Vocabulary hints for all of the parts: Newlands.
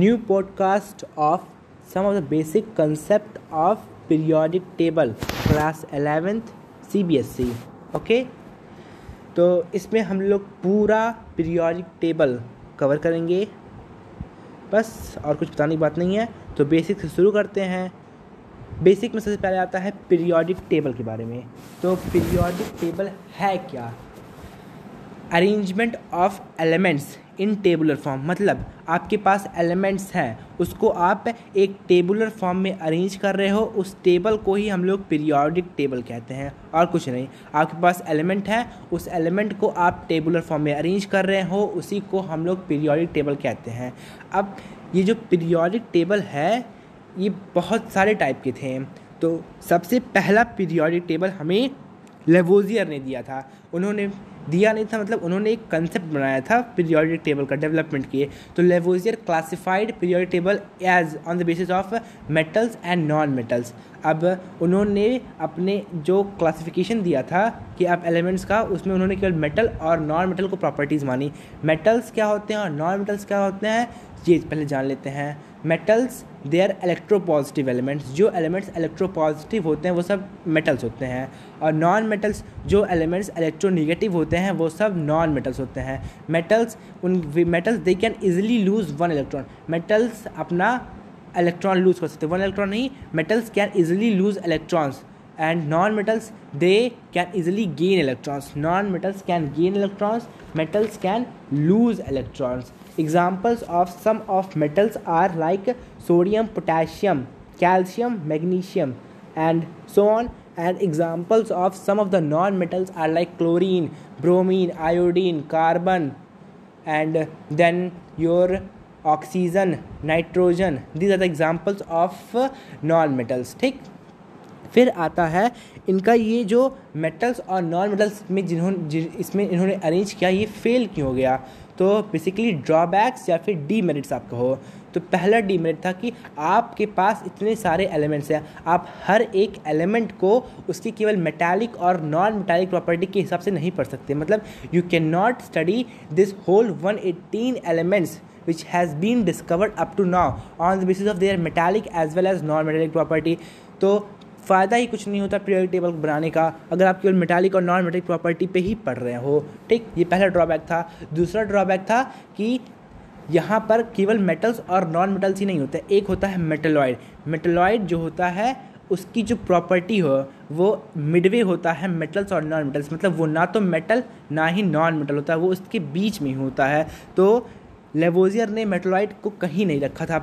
new podcast of some of the basic concept of periodic table class 11th CBSE. Okay, तो इसमें हम लोग पूरा पीरियडिक टेबल कवर करेंगे, बस और कुछ बताने की बात नहीं है। तो बेसिक से शुरू करते हैं। बेसिक में सबसे पहले आता है पीरियडिक टेबल के बारे में। तो पीरियडिक टेबल है क्या? Arrangement of elements in tabular form, मतलब आपके पास एलिमेंट्स हैं, उसको आप एक टेबुलर फॉर्म में अरेंज कर रहे हो, उस टेबल को ही हम लोग पीरियडिक टेबल कहते हैं और कुछ नहीं। आपके पास एलिमेंट है, उस एलिमेंट को आप टेबुलर फॉर्म में अरेंज कर रहे हो, उसी को हम लोग पीरियडिक टेबल कहते हैं। अब ये जो पीरियडिक टेबल है ये बहुत सारे टाइप के थे। तो सबसे पहला पीरियडिक टेबल हमें लेवोजियर ने दिया था। उन्होंने दिया नहीं था, मतलब उन्होंने एक कंसेप्ट बनाया था पीरियडिक टेबल का, डेवलपमेंट किए। तो Lavoisier classified periodic table as on the basis of metals and non metals. अब उन्होंने अपने जो क्लासिफिकेशन दिया था कि आप एलिमेंट्स का, उसमें उन्होंने केवल मेटल और नॉन मेटल को प्रॉपर्टीज़ मानी। मेटल्स क्या होते हैं और नॉन मेटल्स क्या होते हैं ये पहले जान लेते हैं। Metals they are electropositive elements, जो एलिमेंट्स इलेक्ट्रोपॉजिटिव होते हैं वो सब मेटल्स होते हैं, और नॉन मेटल्स जो एलिमेंट्स इलेक्ट्रोनेगेटिव होते हैं वो सब नॉन मेटल्स होते हैं। Metals they can easily lose one electron, metals अपना इलेक्ट्रॉन लूज कर सकते हैं, वन इलेक्ट्रॉन नहीं, metals can easily lose electrons. And non metals they can easily gain electrons, non metals can gain electrons, metals can lose electrons. Examples of some of metals are like sodium, potassium, calcium, magnesium and so on, and examples of some of the non-metals are like chlorine, bromine, iodine, carbon, and then your oxygen, nitrogen. These are the examples of non-metals. ठीक, फिर आता है इनका ये जो metals और non metals में इसमें इन्होंने अरेंज किया, ये फेल क्यों हो गया? तो बेसिकली ड्रॉबैक्स या फिर डीमेरिट्स आपका हो। तो पहला डीमेरिट था कि आपके पास इतने सारे एलिमेंट्स हैं, आप हर एक एलिमेंट को उसकी केवल मेटालिक और नॉन मेटालिक प्रॉपर्टी के हिसाब से नहीं पढ़ सकते, मतलब you can not study this whole 118 elements which has been discovered up to now on the basis of their metallic as well as non metallic property। तो फ़ायदा ही कुछ नहीं होता पीरियडिक टेबल बनाने का अगर आप केवल मेटालिक और नॉन मेटालिक प्रॉपर्टी पे ही पढ़ रहे हो। ठीक, ये पहला ड्रॉबैक था। दूसरा ड्रॉबैक था कि यहाँ पर केवल मेटल्स और नॉन मेटल्स ही नहीं होते, एक होता है मेटलॉइड। मेटलॉइड जो होता है उसकी जो प्रॉपर्टी हो वो मिडवे होता है मेटल्स और नॉन मेटल्स, मतलब वो ना तो मेटल ना ही नॉन मेटल होता है, वो उसके बीच में होता है। तो लेवोजियर ने मेटलॉइड को कहीं नहीं रखा था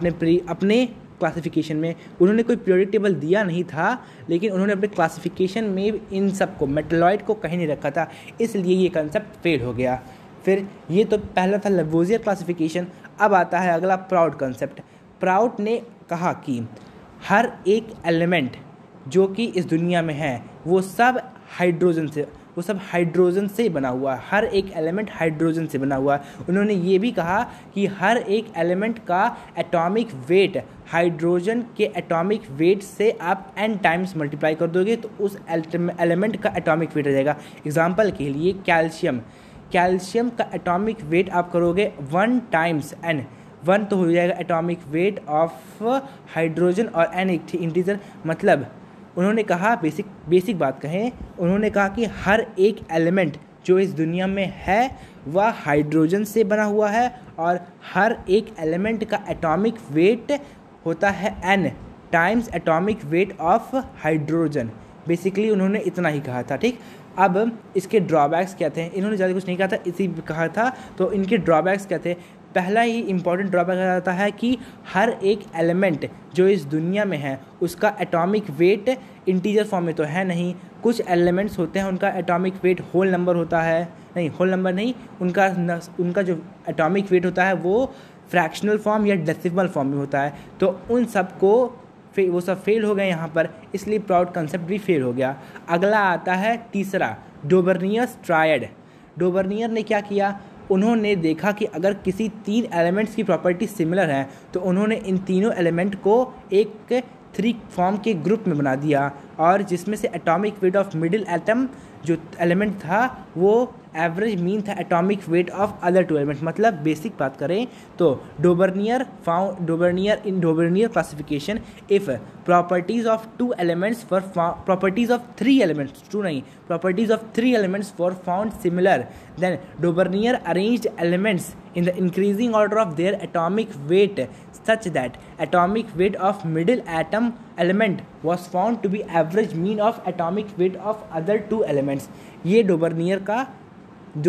अपने क्लासिफिकेशन में। उन्होंने कोई पीरियडिक टेबल दिया नहीं था, लेकिन उन्होंने अपने क्लासिफिकेशन में इन सब को, मेटलॉइड को कहीं नहीं रखा था, इसलिए ये कंसेप्ट फेल हो गया। फिर ये तो पहला था लेवोजियर क्लासिफिकेशन। अब आता है अगला प्राउट कंसेप्ट। प्राउट ने कहा कि हर एक एलिमेंट जो कि इस दुनिया में है वो सब हाइड्रोजन से बना हुआ है, हर एक एलिमेंट हाइड्रोजन से बना हुआ है। उन्होंने ये भी कहा कि हर एक एलिमेंट का एटॉमिक वेट हाइड्रोजन के एटॉमिक वेट से आप n टाइम्स मल्टीप्लाई कर दोगे तो उस एलिमेंट का एटॉमिक वेट रह जाएगा। एग्जांपल के लिए कैल्शियम का एटॉमिक वेट आप करोगे 1 टाइम्स n, 1 तो हो जाएगा एटॉमिक वेट ऑफ हाइड्रोजन और n एक इंटीजर। मतलब उन्होंने कहा, बेसिक बात कहें, उन्होंने कहा कि हर एक एलिमेंट जो इस दुनिया में है वह हाइड्रोजन से बना हुआ है और हर एक एलिमेंट का एटॉमिक वेट होता है n times atomic weight of hydrogen. Basically उन्होंने इतना ही कहा था। ठीक, अब इसके ड्रॉबैक्स क्या थे? इन्होंने ज़्यादा कुछ नहीं कहा था, इसी कहा था। तो इनके ड्रॉबैक्स क्या थे? पहला ही इम्पॉर्टेंट ड्रॉबैक आता है कि हर एक एलिमेंट जो इस दुनिया में है उसका एटॉमिक वेट इंटीजर फॉर्म में तो है नहीं, कुछ एलिमेंट्स होते हैं उनका एटॉमिक वेट उनका जो एटॉमिक वेट होता है वो फ्रैक्शनल फॉर्म या डेसिमल फॉर्म में होता है। तो उन सब को वो सब फेल हो गए यहाँ पर, इसलिए प्राउड कंसेप्ट भी फेल हो गया। अगला आता है तीसरा, डोबरनियर्स ट्रायड। डोबरनियर ने क्या किया? उन्होंने देखा कि अगर किसी 3 एलिमेंट्स की प्रॉपर्टी सिमिलर हैं तो उन्होंने इन तीनों एलिमेंट को एक 3 फॉर्म के ग्रुप में बना दिया, और जिसमें से atomic weight of middle atom जो एलिमेंट था वो एवरेज मीन था atomic weight of other two element. मतलब बेसिक बात करें तो Dobereiner in Dobereiner classification if properties of two elements for properties of three elements two नहीं properties of three elements for found similar then Dobereiner arranged elements in the increasing order of their atomic weight such that atomic weight of middle atom element was found to be average mean of atomic weight of other two elements। ये Dobereiner का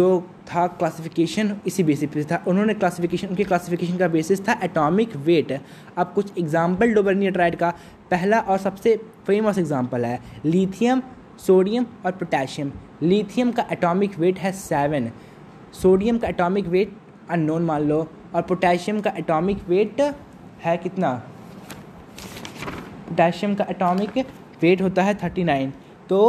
जो था classification इसी basis पे था। उन्होंने classification उनके classification का बेसिस था एटॉमिक वेट। अब कुछ एग्जाम्पल डोबेरेनियर ट्राइड का, पहला और सबसे फेमस एग्जाम्पल है लिथियम, सोडियम और पोटेशियम। लिथियम का एटॉमिक वेट है 7, सोडियम का एटॉमिक वेट अननोन मान लो, और पोटेशियम का एटॉमिक वेट है कितना, पोटेशियम का एटॉमिक वेट होता है 39। तो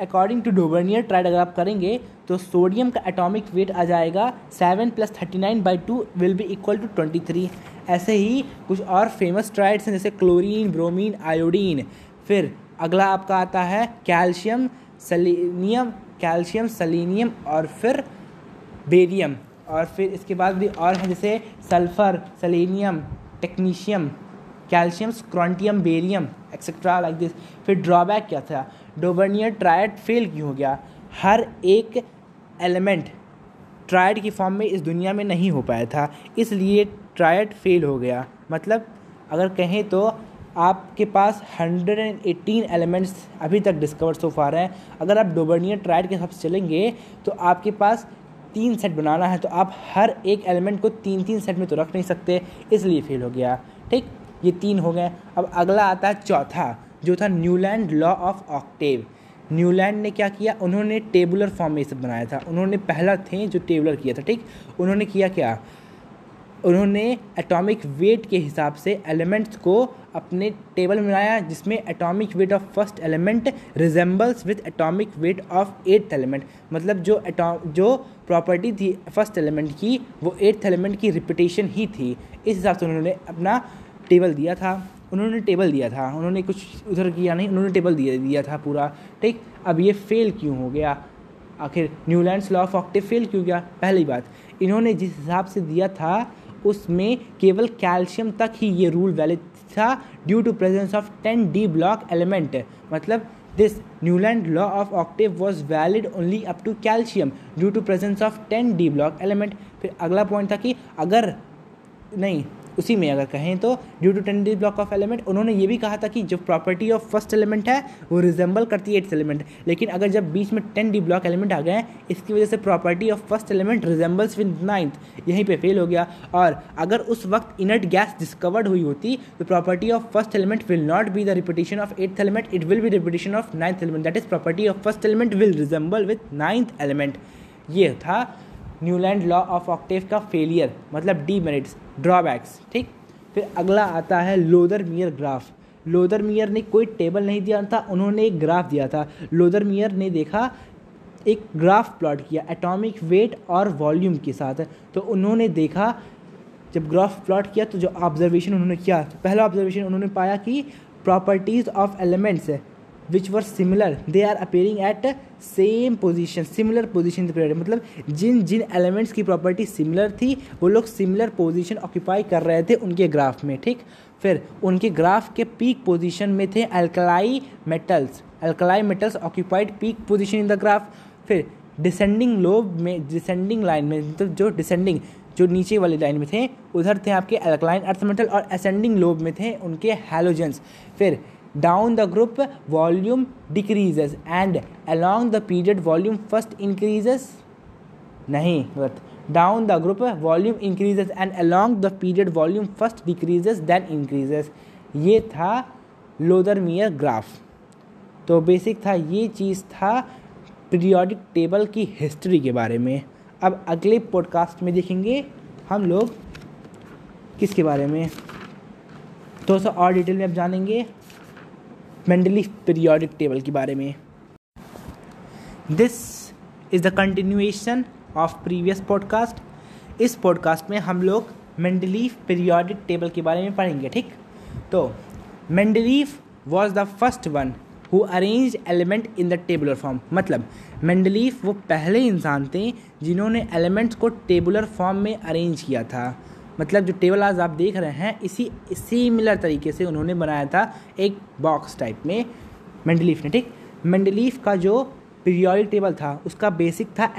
अकॉर्डिंग टू डोबेरेनियर ट्राइड अगर आप करेंगे तो सोडियम का एटॉमिक वेट आ जाएगा 7 + 39/2 विल बी इक्वल टू 23। ऐसे ही कुछ और फेमस ट्राइड्स हैं जैसे क्लोरीन, ब्रोमीन, आयोडीन। फिर अगला आपका आता है कैल्शियम, सेलेनियम और फिर बेरियम। और फिर इसके बाद भी और हैं जैसे sulphur, selenium, technetium, calcium, strontium, barium etcetera like this. फिर ड्रॉबैक क्या था, डोबेरेनियर ट्रायड फेल क्यों हो गया? हर एक एलिमेंट ट्रायड की फॉर्म में इस दुनिया में नहीं हो पाया था, इसलिए ट्रायड फेल हो गया। मतलब अगर कहें तो आपके पास 118 एलिमेंट्स अभी तक डिस्कवर सो फार हैं। अगर आप डोबेरेनियर ट्रायड के हिसाब से चलेंगे तो आपके पास 3 सेट बनाना है, तो आप हर एक एलिमेंट को 3-3 सेट में तो रख नहीं सकते, इसलिए फेल हो गया। ठीक, ये 3 हो गए। अब अगला आता है चौथा, जो था Newland law of octave. Newland ने क्या किया, उन्होंने टेबुलर फॉर्म में ये सब बनाया था। उन्होंने पहला थे जो टेबुलर किया था। ठीक, उन्होंने किया क्या, उन्होंने एटॉमिक वेट के हिसाब से एलिमेंट्स को अपने टेबल में लाया, जिसमें atomic weight of first element resembles with atomic weight of 8th element. मतलब जो प्रॉपर्टी थी फर्स्ट एलिमेंट की वो 8th एलिमेंट की रिपीटेशन ही थी। इस हिसाब से उन्होंने अपना टेबल दिया था। उन्होंने कुछ उधर किया नहीं, उन्होंने टेबल दिया था पूरा। ठीक, अब ये फेल क्यों हो गया, आखिर Newlands law of octave fail क्यों गया? पहली बात, इन्होंने जिस हिसाब से दिया था उसमें केवल कैल्शियम तक ही ये रूल वैलिड था due to presence of 10D block element. मतलब this Newland law of octave was valid only up to calcium due to presence of 10D block element. फिर अगला पॉइंट था कि अगर नहीं उसी में अगर कहें तो due to 10D block of element उन्होंने ये भी कहा था कि जो प्रॉपर्टी ऑफ फर्स्ट एलिमेंट है वो रिजेंबल करती है 8th एलिमेंट। लेकिन अगर जब बीच में 10D ब्लॉक एलिमेंट आ गए, इसकी वजह से property of first element resembles with 9th, यहीं पे फेल हो गया। और अगर उस वक्त इनर्ट गैस डिस्कवर्ड हुई होती तो property of first element will not be the repetition of 8th element, it will be repetition of 9th element. That is property of first element will resemble with 9th element. ये था Newland law of octave का failure, मतलब demerits, drawbacks. ठीक, फिर अगला आता है Lothar Meyer graph. Lothar Meyer ने कोई टेबल नहीं दिया था, उन्होंने एक ग्राफ दिया था। लोथर मेयर ने देखा, एक ग्राफ प्लॉट किया एटॉमिक वेट और वॉल्यूम के साथ। तो उन्होंने देखा, जब ग्राफ प्लॉट किया तो जो ऑब्जर्वेशन उन्होंने किया, पहला ऑब्जर्वेशन उन्होंने पाया कि properties of elements which were similar they are appearing at same position similar position पर। मतलब जिन जिन एलिमेंट्स की प्रॉपर्टी सिमिलर थी वो लोग सिमिलर पोजीशन ऑक्यूपाई कर रहे थे उनके ग्राफ में। ठीक, फिर उनके ग्राफ के पीक पोजीशन में थे alkali metals occupied peak position in the graph. फिर डिसेंडिंग लोब में, डिसेंडिंग लाइन में, मतलब जो नीचे वाली लाइन में थे उधर थे आपके अल्कलाइन अर्थ मेटल, और असेंडिंग लोब में थे उनके हैलोजेंस। फिर down the group volume decreases and along the period volume first increases, नहीं गलत, down the group volume increases and along the period volume first decreases then increases. ये था Lothar Meyer graph. तो basic था, ये चीज़ था periodic table की history के बारे में। अब अगले पॉडकास्ट में देखेंगे हम लोग किसके बारे में, थोड़ा सा और डिटेल में आप जानेंगे Mendeleev periodic table के बारे में। This is the continuation of previous podcast। इस पॉडकास्ट में हम लोग Mendeleev periodic table के बारे में पढ़ेंगे। ठीक, तो Mendeleev was the first one who arrange element in the tabular form. मतलब मेंडलीफ वो पहले इंसान थे जिन्होंने एलिमेंट्स को टेबुलर फॉर्म में अरेंज किया था। मतलब जो टेबल आज आप देख रहे हैं इसी सिमिलर तरीके से उन्होंने बनाया था एक बॉक्स टाइप में मेंडलीफ ने। ठीक, मेंडलीफ का जो पीरियोडिक टेबल था उसका बेसिक था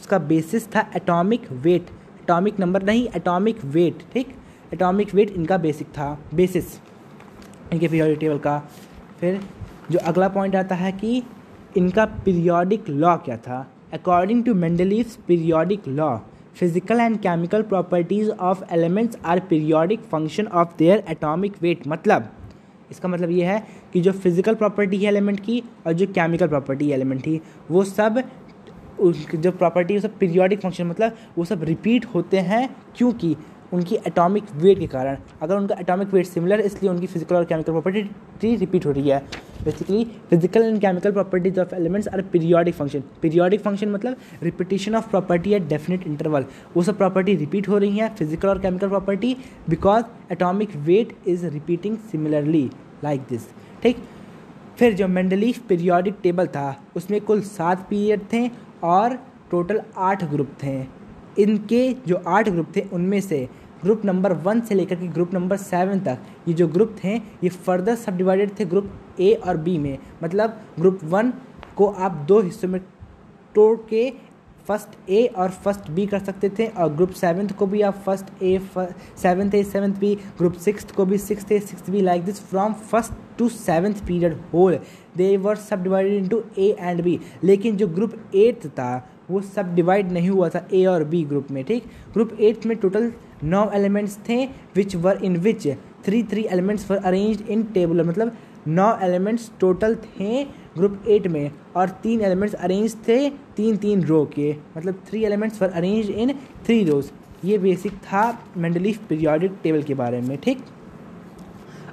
उसका बेसिस था एटॉमिक वेट, एटॉमिक नंबर नहीं, एटॉमिक वेट। ठीक, एटॉमिक वेट इनका बेसिक था, बेसिस इनके पीरियोडिक टेबल का। फिर जो अगला पॉइंट आता है कि इनका पीरियोडिक लॉ क्या था। According to Mendeleev's periodic law physical and chemical properties of elements are periodic function of their atomic weight. मतलब इसका मतलब ये है कि जो फिजिकल प्रॉपर्टी है एलिमेंट की और जो केमिकल प्रॉपर्टी एलिमेंट थी वो सब जो प्रॉपर्टी वो सब पीरियोडिक फंक्शन, मतलब वो सब रिपीट होते हैं क्योंकि उनकी एटॉमिक वेट के कारण। अगर उनका एटॉमिक वेट सिमिलर इसलिए उनकी फिजिकल और केमिकल प्रॉपर्टी रिपीट हो रही है। Basically physical and chemical properties of elements are periodic function. Periodic function मतलब repetition of property at definite interval. वो सब प्रॉपर्टी रिपीट हो रही है फिजिकल और chemical property because atomic weight is repeating similarly like this. ठीक, फिर जो मेंडलीफ पीरियोडिक टेबल था उसमें कुल 7 पीरियड थे और टोटल 8 ग्रुप थे। इनके जो 8 ग्रुप थे उनमें से ग्रुप नंबर 1 से लेकर के ग्रुप नंबर 7 तक ये जो ग्रुप थे ये फर्दर सब डिवाइडेड थे ग्रुप ए और बी में। मतलब ग्रुप 1 को आप 2 हिस्सों में तोड़ के फर्स्ट ए और फर्स्ट बी कर सकते थे और ग्रुप 7 को भी आप first A seventh A seventh B, group 6 को भी sixth A sixth B, like this from first to seventh period whole they were सब divided into A and B. लेकिन जो ग्रुप 8 था वो सब डिवाइड नहीं हुआ था ए और बी ग्रुप में। ठीक, ग्रुप 8 में टोटल 9 एलिमेंट्स थे in which 3 elements were arranged in tabular. मतलब 9 एलिमेंट्स टोटल थे ग्रुप 8 में और 3 एलिमेंट्स अरेंज थे 3 रो के। मतलब 3 एलिमेंट्स वर अरेंज इन 3 रोज। ये बेसिक था मेंडलीफ पीरियोडिक टेबल के बारे में। ठीक,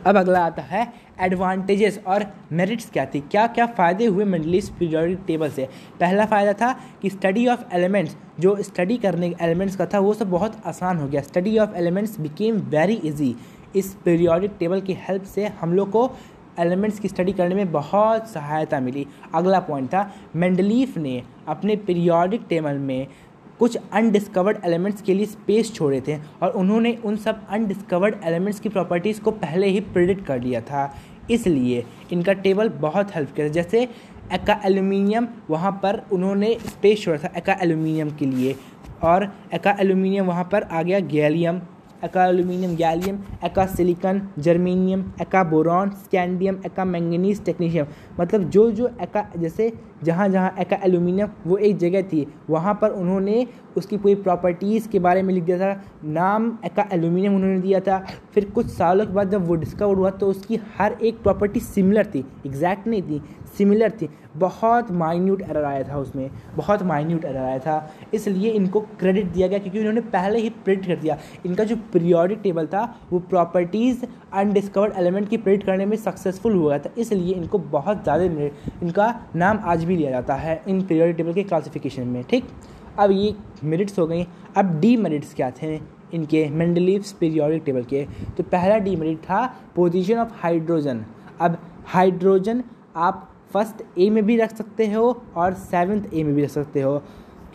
अब अगला आता है एडवांटेजेस और मेरिट्स क्या थी, क्या क्या फ़ायदे हुए मेंडलीफ पीरियोडिक टेबल से। पहला फ़ायदा था कि स्टडी ऑफ एलिमेंट्स, जो स्टडी करने एलिमेंट्स का था वो सब बहुत आसान हो गया। Study of elements became very easy. इस पीरियोडिक टेबल की हेल्प से हम लोग को एलिमेंट्स की स्टडी करने में बहुत सहायता मिली। अगला पॉइंट था मेंडलीफ ने अपने पीरियोडिक टेबल में कुछ अनडिस्कवर्ड एलिमेंट्स के लिए स्पेस छोड़े थे और उन्होंने उन सब अनडिस्कवर्ड एलिमेंट्स की प्रॉपर्टीज़ को पहले ही प्रेडिक्ट कर लिया था, इसलिए इनका टेबल बहुत हेल्प किया। जैसे एका एल्यूमिनियम, वहाँ पर उन्होंने स्पेस छोड़ा था एका एल्यूमिनियम के लिए और एका एल्यूमिनियम वहाँ पर आ गया गैलियम, एका एल्यूमिनियम गैलियम, एका सिलिकन जर्मीनियम, एका बोरॉन स्कैंडियम, एका मैंगनीज टेक्नीशियम। मतलब जो एका जैसे जहाँ एका एल्यूमिनियम वो एक जगह थी वहाँ पर उन्होंने उसकी पूरी प्रॉपर्टीज़ के बारे में लिख दिया था। नाम एका एल्यूमिनियम उन्होंने दिया था। फिर कुछ सालों के बाद जब वो डिस्कवर हुआ तो उसकी हर एक प्रॉपर्टी सिमिलर थी, एग्जैक्ट नहीं थी, सिमिलर थी। बहुत माइन्यूट एरर आया था, इसलिए इनको क्रेडिट दिया गया क्योंकि उन्होंने पहले ही प्रिडिक्ट कर दिया। इनका जो पीरियोडिक टेबल था वो प्रॉपर्टीज़ अनडिस्कवर्ड एलिमेंट की प्रिडिक्ट करने में सक्सेसफुल हुआ था, इसलिए इनको बहुत ज़्यादा मेरिट, इनका नाम आज भी लिया जाता है इन पीरियोडिक टेबल के क्लासिफिकेशन में। ठीक, अब ये मेरिट्स हो गई। अब डीमेरिट्स क्या थे इनके मेंडलीव्स पीरियोडिक टेबल के। तो पहला डीमेरिट था पोजीशन ऑफ हाइड्रोजन। अब हाइड्रोजन आप फर्स्ट ए में भी रख सकते हो और सेवन्थ ए में भी रख सकते हो।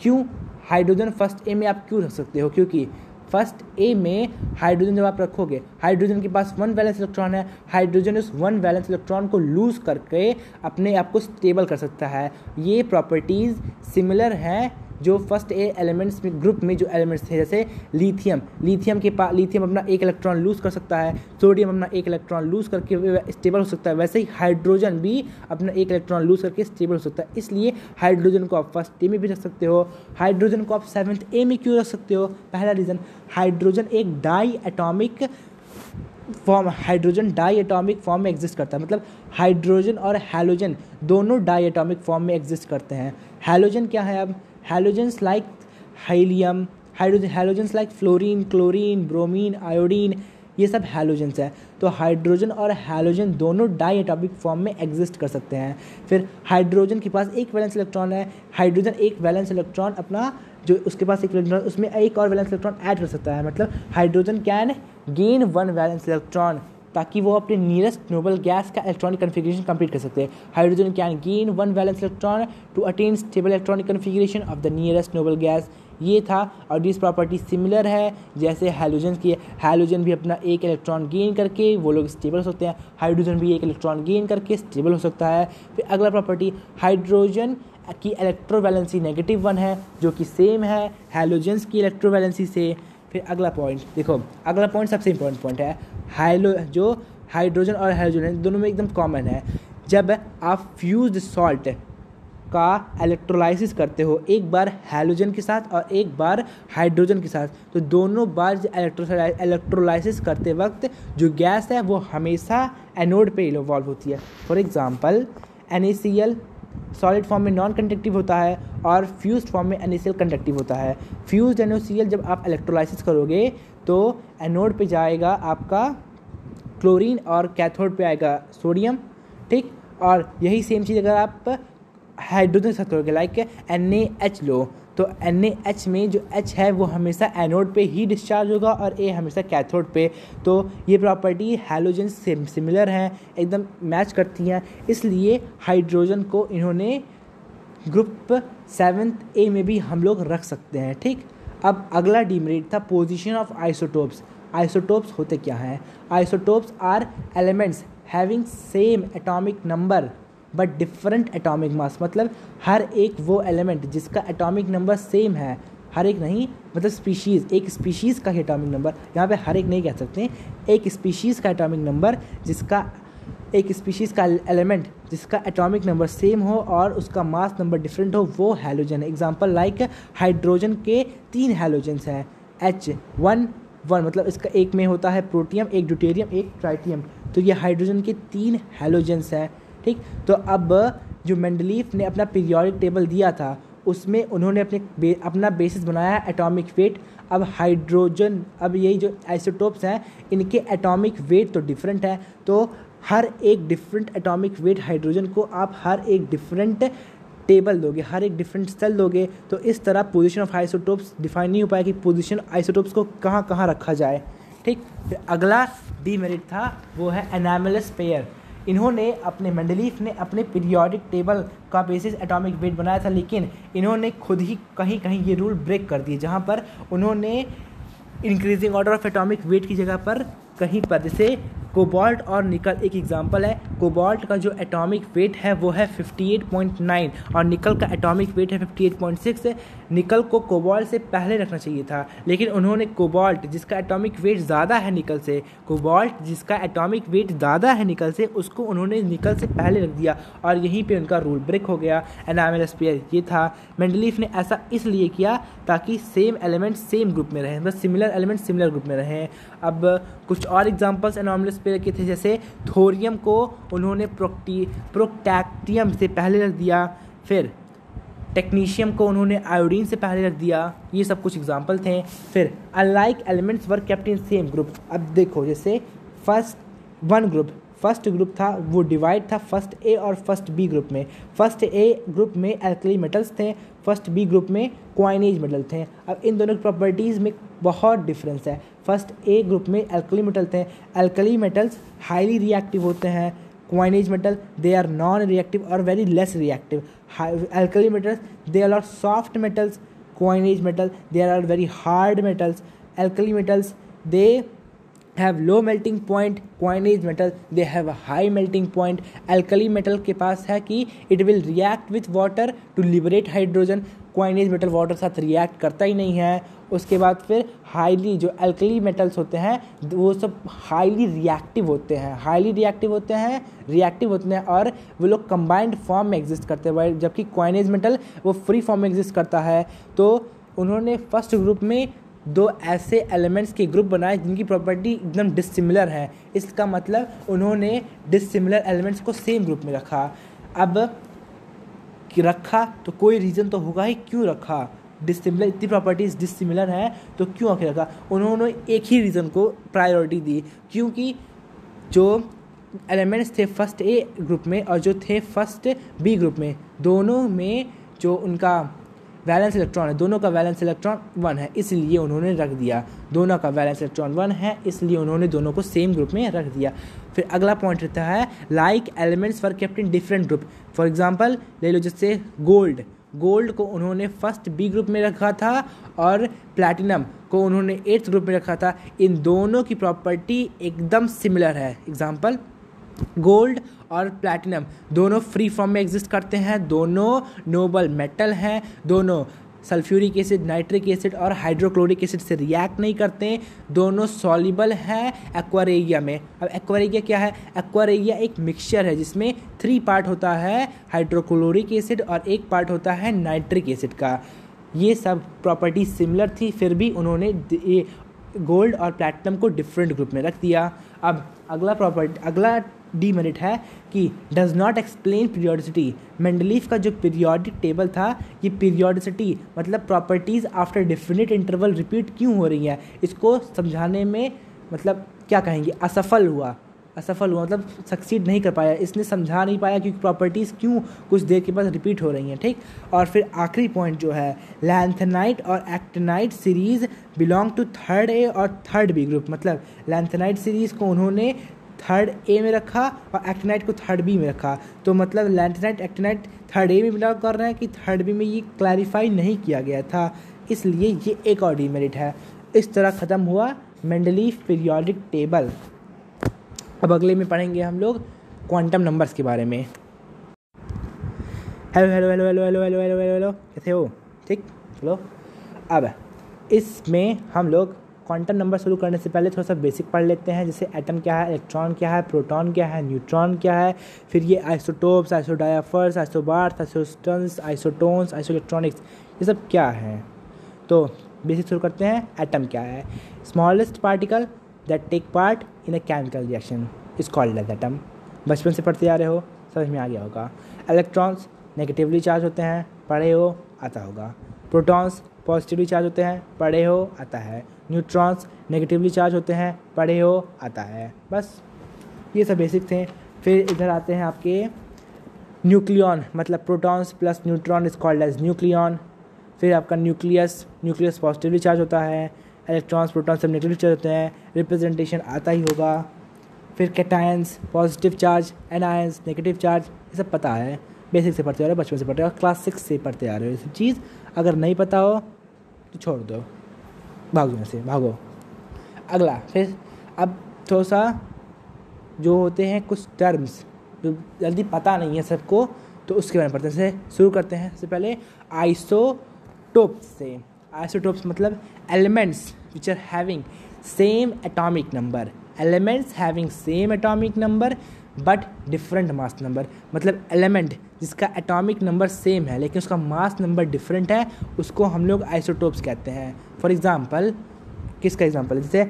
क्यों हाइड्रोजन फर्स्ट ए में आप क्यों रख सकते हो? क्योंकि फर्स्ट ए में हाइड्रोजन जब आप रखोगे, हाइड्रोजन के पास 1 वैलेंस इलेक्ट्रॉन है, हाइड्रोजन उस 1 वैलेंस इलेक्ट्रॉन को लूज़ करके अपने आप को स्टेबल कर सकता है। ये प्रॉपर्टीज़ सिमिलर हैं जो फर्स्ट ए एलिमेंट्स में, ग्रुप में जो एलिमेंट्स हैं, जैसे लिथियम अपना एक इलेक्ट्रॉन लूज़ कर सकता है, सोडियम अपना एक इलेक्ट्रॉन लूज़ करके स्टेबल हो सकता है, वैसे ही हाइड्रोजन भी अपना एक इलेक्ट्रॉन लूज़ करके स्टेबल हो सकता है। इसलिए हाइड्रोजन को आप फर्स्ट ए में भी रख सकते हो। हाइड्रोजन को आप सेवन्थ ए में क्यों रख सकते हो? पहला रीज़न, हाइड्रोजन एक diatomic form, hydrogen diatomic form में एग्जिस्ट करता है। मतलब हाइड्रोजन और हैलोजन दोनों डाई एटॉमिक फॉर्म में एग्जिस्ट करते हैं। हैलोजन क्या है? अब halogens like helium, halogens like fluorine, chlorine, bromine, iodine, ये सब हैलोजेंस है। तो हाइड्रोजन और हैलोजन दोनों डाई एटॉमिक फॉर्म में एग्जिस्ट कर सकते हैं। फिर हाइड्रोजन के पास एक वैलेंस इलेक्ट्रॉन है, हाइड्रोजन एक वैलेंस इलेक्ट्रॉन अपना जो उसके पास एक इलेक्ट्रॉन उसमें एक और वैलेंस इलेक्ट्रॉन ऐड कर सकता है। मतलब hydrogen can gain 1 valence electron ताकि वो अपने नियरेस्ट नोबल गैस का इलेक्ट्रॉनिक कन्फिग्रेशन कंप्लीट कर सकते हैं। Hydrogen can gain one valence electron to attain stable electronic configuration of the nearest noble gas, ये था। और इस प्रॉपर्टी सिमिलर है जैसे हाइड्रोजन की, हाइड्रोजन भी अपना एक इलेक्ट्रॉन गेन करके वो लोग स्टेबल हो सकते हैं, हाइड्रोजन भी एक इलेक्ट्रॉन गेन करके स्टेबल हो सकता है। फिर अगला प्रॉपर्टी हाइड्रोजन की इलेक्ट्रोवैलेंसी नेगेटिव 1 है जो कि सेम है हाइड्रोजन्स की इलेक्ट्रोवैलेंसी से। फिर अगला पॉइंट देखो, अगला पॉइंट सबसे इंपॉर्टेंट पॉइंट है, जो हाइड्रोजन और हाइड्रोजन दोनों में एकदम कॉमन है। जब आप फ्यूज्ड सॉल्ट का इलेक्ट्रोलाइसिस करते हो, एक बार हाइड्रोजन के साथ और एक बार हाइड्रोजन के साथ, तो दोनों बार इलेक्ट्रोलाइसिस करते वक्त जो गैस है वो हमेशा एनोड पे इवॉल्व होती है। For example NaCl solid form में नॉन कंडक्टिव होता है और फ्यूज्ड फॉर्म में NaCl कंडक्टिव होता है। फ्यूज्ड NaCl जब आप इलेक्ट्रोलाइसिस करोगे तो एनोड पे जाएगा आपका क्लोरीन और कैथोड पे आएगा सोडियम, ठीक। और यही सेम चीज़ अगर आप हाइड्रोजन के साथ करोगे लाइक NaH लो, तो NaH में जो H है वो हमेशा एनोड पे ही डिस्चार्ज होगा और A हमेशा कैथोड पे। तो ये प्रॉपर्टी हाइड्रोजन से सिमिलर हैं, एकदम मैच करती हैं, इसलिए हाइड्रोजन को इन्होंने ग्रुप 7A में भी हम लोग रख सकते हैं, ठीक। अब अगला डीमेरिट था पोजीशन ऑफ आइसोटोप्स। आइसोटोप्स होते क्या हैं? Isotopes are elements having same atomic number but different atomic mass. मतलब हर एक वो एलिमेंट जिसका एटॉमिक नंबर सेम है, हर एक नहीं मतलब स्पीशीज़, एक स्पीशीज़ का एटॉमिक नंबर, यहाँ पे हर एक नहीं कह सकते, एक स्पीशीज़ का एटॉमिक नंबर जिसका, एक स्पीशीज़ का एलिमेंट जिसका एटॉमिक नंबर सेम हो और उसका मास नंबर डिफरेंट हो, वो हैलोजन है। एग्जाम्पल लाइक हाइड्रोजन के 3 हैलोजन्स हैं H1 1, मतलब इसका एक में होता है प्रोटियम, एक ड्यूटेरियम, एक ट्राइटियम, तो ये हाइड्रोजन के 3 हैलोजन्स हैं, ठीक। तो अब जो मेंडलीफ ने अपना पीरियोडिक टेबल दिया था उसमें उन्होंने अपना बेसिस बनाया है एटॉमिक वेट। अब हाइड्रोजन, अब यही जो आइसोटोप्स हैं इनके एटॉमिक वेट तो डिफरेंट है, तो हर एक डिफरेंट एटॉमिक वेट हाइड्रोजन को आप हर एक डिफरेंट टेबल दोगे, हर एक डिफरेंट सेल दोगे, तो इस तरह पोजीशन ऑफ आइसोटोप्स डिफाइन नहीं हो पाया कि पोजीशन आइसोटोप्स को कहाँ कहाँ रखा जाए, ठीक। अगला डीमेरिट था वो है एनामलस पेयर। इन्होंने अपने, मेंडलीफ ने अपने पीरियोडिक टेबल का बेसिस एटॉमिक वेट बनाया था, लेकिन इन्होंने खुद ही कहीं कहीं ये रूल ब्रेक कर दिए, जहाँ पर उन्होंने increasing order of atomic weight की जगह पर कहीं पर, जैसे कोबाल्ट और निकल एक एग्जांपल है, कोबाल्ट का जो एटॉमिक वेट है वो है 58.9 और निकल का एटॉमिक वेट है 58.6। निकल को कोबाल्ट से पहले रखना चाहिए था, लेकिन उन्होंने कोबाल्ट जिसका एटॉमिक वेट ज़्यादा है निकल से, कोबाल्ट जिसका एटॉमिक वेट ज़्यादा है निकल से, उसको उन्होंने निकल से पहले रख दिया और यहीं पे उनका रूल ब्रेक हो गया। एनामलस पेयर ये था। मेंडलीफ ने ऐसा इसलिए किया ताकि सेम एलिमेंट सेम ग्रुप में रहें, बस सिमिलर एलिमेंट सिमिलर ग्रुप में रहें। अब कुछ और एग्जाम्पल्स एनामलस पेयर के थे, जैसे थोरियम को उन्होंने प्रोटैक्टियम से पहले रख दिया, फिर टेक्नीशियम को उन्होंने आयोडीन से पहले रख दिया, ये सब कुछ एग्जाम्पल थे। फिर unlike elements were kept in same group. अब देखो जैसे फर्स्ट ग्रुप था वो डिवाइड था फर्स्ट ए और फर्स्ट बी ग्रुप में। फर्स्ट ए ग्रुप में एल्कली मेटल्स थे, फर्स्ट बी ग्रुप में क्वाइनेज मेटल थे। अब इन दोनों की प्रॉपर्टीज़ में बहुत डिफरेंस है। फर्स्ट ए ग्रुप में एल्कली मेटल थे, एल्कली मेटल्स हाईली रिएक्टिव होते हैं, coinage metal they are non reactive और very less reactive. Alkali metals they are soft metals, coinage metal they are very hard metals. Alkali metals they have low melting point, coinage metal they have high melting point. Alkali metal के पास है कि it will react with water to liberate hydrogen, coinage metal water के साथ react करता ही नहीं है। उसके बाद फिर हाईली, जो एल्कली मेटल्स होते हैं वो सब हाईली रिएक्टिव होते हैं, रिएक्टिव होते हैं और वो लोग कंबाइंड फॉर्म में एग्जिस्ट करते हैं, जबकि क्वाइनेज मेटल वो फ्री फॉर्म में एग्जिस्ट करता है। तो उन्होंने फर्स्ट ग्रुप में 2 ऐसे एलिमेंट्स के ग्रुप बनाए जिनकी प्रॉपर्टी एकदम डिसिमिलर है, इसका मतलब उन्होंने डिसिमिलर एलिमेंट्स को सेम ग्रुप में रखा। अब रखा तो कोई रीज़न तो होगा ही, क्यों रखा? डिसिमिलर, इतनी प्रॉपर्टीज़ डिसिमिलर हैं तो क्यों आखिर रखा? उन्होंने एक ही रीज़न को प्रायोरिटी दी, क्योंकि जो एलिमेंट्स थे फर्स्ट ए ग्रुप में और जो थे फर्स्ट बी ग्रुप में, दोनों में जो उनका वैलेंस इलेक्ट्रॉन है, दोनों का वैलेंस इलेक्ट्रॉन 1 है, इसलिए उन्होंने रख दिया। दोनों का वैलेंस इलेक्ट्रॉन 1 है, इसलिए उन्होंने दोनों को सेम ग्रुप में रख दिया। फिर अगला पॉइंट रहता है like elements were kept in different group. For example ले लो जैसे गोल्ड, गोल्ड को उन्होंने फर्स्ट बी ग्रुप में रखा था और प्लैटिनम को उन्होंने 8th ग्रुप में रखा था। इन दोनों की प्रॉपर्टी एकदम सिमिलर है। एग्जाम्पल गोल्ड और प्लैटिनम दोनों फ्री फॉर्म में एग्जिस्ट करते हैं, दोनों नोबल मेटल हैं, दोनों सल्फ्यूरिक एसिड, नाइट्रिक एसिड और हाइड्रोक्लोरिक एसिड से रिएक्ट नहीं करते, दोनों सॉल्युबल हैं एक्वारेगिया में। अब एक्वारेगिया क्या है? एक्वारेगिया एक मिक्सचर है जिसमें 3 पार्ट होता है हाइड्रोक्लोरिक एसिड और 1 पार्ट होता है नाइट्रिक एसिड का। ये सब प्रॉपर्टी सिमिलर थी, फिर भी उन्होंने गोल्ड और प्लैटिनम को डिफरेंट ग्रुप में रख दिया। अब अगला डीमेरिट है कि does not explain periodicity. Mendeleev का जो पीरियोडिक टेबल था, ये पीरियोडिसिटी मतलब properties after definite interval repeat क्यों हो रही हैं, इसको समझाने में मतलब क्या कहेंगे, असफल हुआ मतलब सक्सीड नहीं कर पाया, इसने समझा नहीं पाया क्योंकि प्रॉपर्टीज़ क्यों कुछ देर के बाद रिपीट हो रही हैं। ठीक, और फिर आखिरी पॉइंट जो है लैंथेनाइट और actinide series belong to 3rd A और 3rd B ग्रुप। मतलब लैंथेनाइट सीरीज़ को उन्होंने 3rd A में रखा और एक्टिनाइट को 3rd B में रखा, तो मतलब लैंथेनाइट एक्टिनाइट 3rd A में बिलोंग कर रहे हैं कि 3rd B में ये क्लैरिफाई नहीं किया गया था, इसलिए ये एक और डिमेरिट है। इस तरह ख़त्म हुआ मेंडलीफ पीरियोडिक टेबल। अब अगले में पढ़ेंगे हम लोग क्वांटम नंबर्स के बारे में। Hello hello hello hello hello hello hello hello कैसे हो? ठीक, चलो अब इसमें हम लोग क्वांटम नंबर शुरू करने से पहले थोड़ा सा बेसिक पढ़ लेते हैं, जैसे एटम क्या है, इलेक्ट्रॉन क्या है, प्रोटॉन क्या है, न्यूट्रॉन क्या है, फिर ये isotopes, isodiaphers, isobars, isosters, isotones, isoelectronics, ये सब क्या है। तो बेसिक शुरू करते हैं, एटम क्या है? Smallest particle that take part in a chemical reaction is called as atom। बचपन से पढ़ते जा रहे हो, समझ में आ गया होगा। electrons negatively charged होते हैं, पढ़े हो, आता होगा। protons positively charged होते हैं, पढ़े हो, आता है। neutrons negatively charged होते हैं, पढ़े हो, आता है। बस ये सब बेसिक थे। फिर इधर आते हैं आपके न्यूक्लियॉन, मतलब protons plus neutron is called as nucleon. फिर आपका न्यूक्लियस, न्यूक्लियस पॉजिटिवली चार्ज होता है, इलेक्ट्रॉन्स प्रोटॉन्स सब नेगेटिव चार्ज होते हैं, रिप्रेजेंटेशन आता ही होगा। फिर cations positive charge, anions negative charge, ये सब पता है, बेसिक से पढ़ते जा रहे हो, बचपन से पढ़ते हो, क्लास 6 से पढ़ते जा रहे हो। ये सब चीज़ अगर नहीं पता हो तो छोड़ दो, भागो यहाँ से, भागो। अगला फिर अब थोड़ा सा जो होते हैं कुछ टर्म्स जो जल्दी पता नहीं है सबको, तो उसके बारे में पढ़ते से शुरू करते हैं। सबसे पहले आइसोटोप से। आइसोटोप्स मतलब elements which are having same atomic number, elements having same atomic number but different mass number। मतलब element जिसका atomic number same है लेकिन उसका mass number different है, उसको हम लोग isotopes कहते हैं। For example, किसका example है, जैसे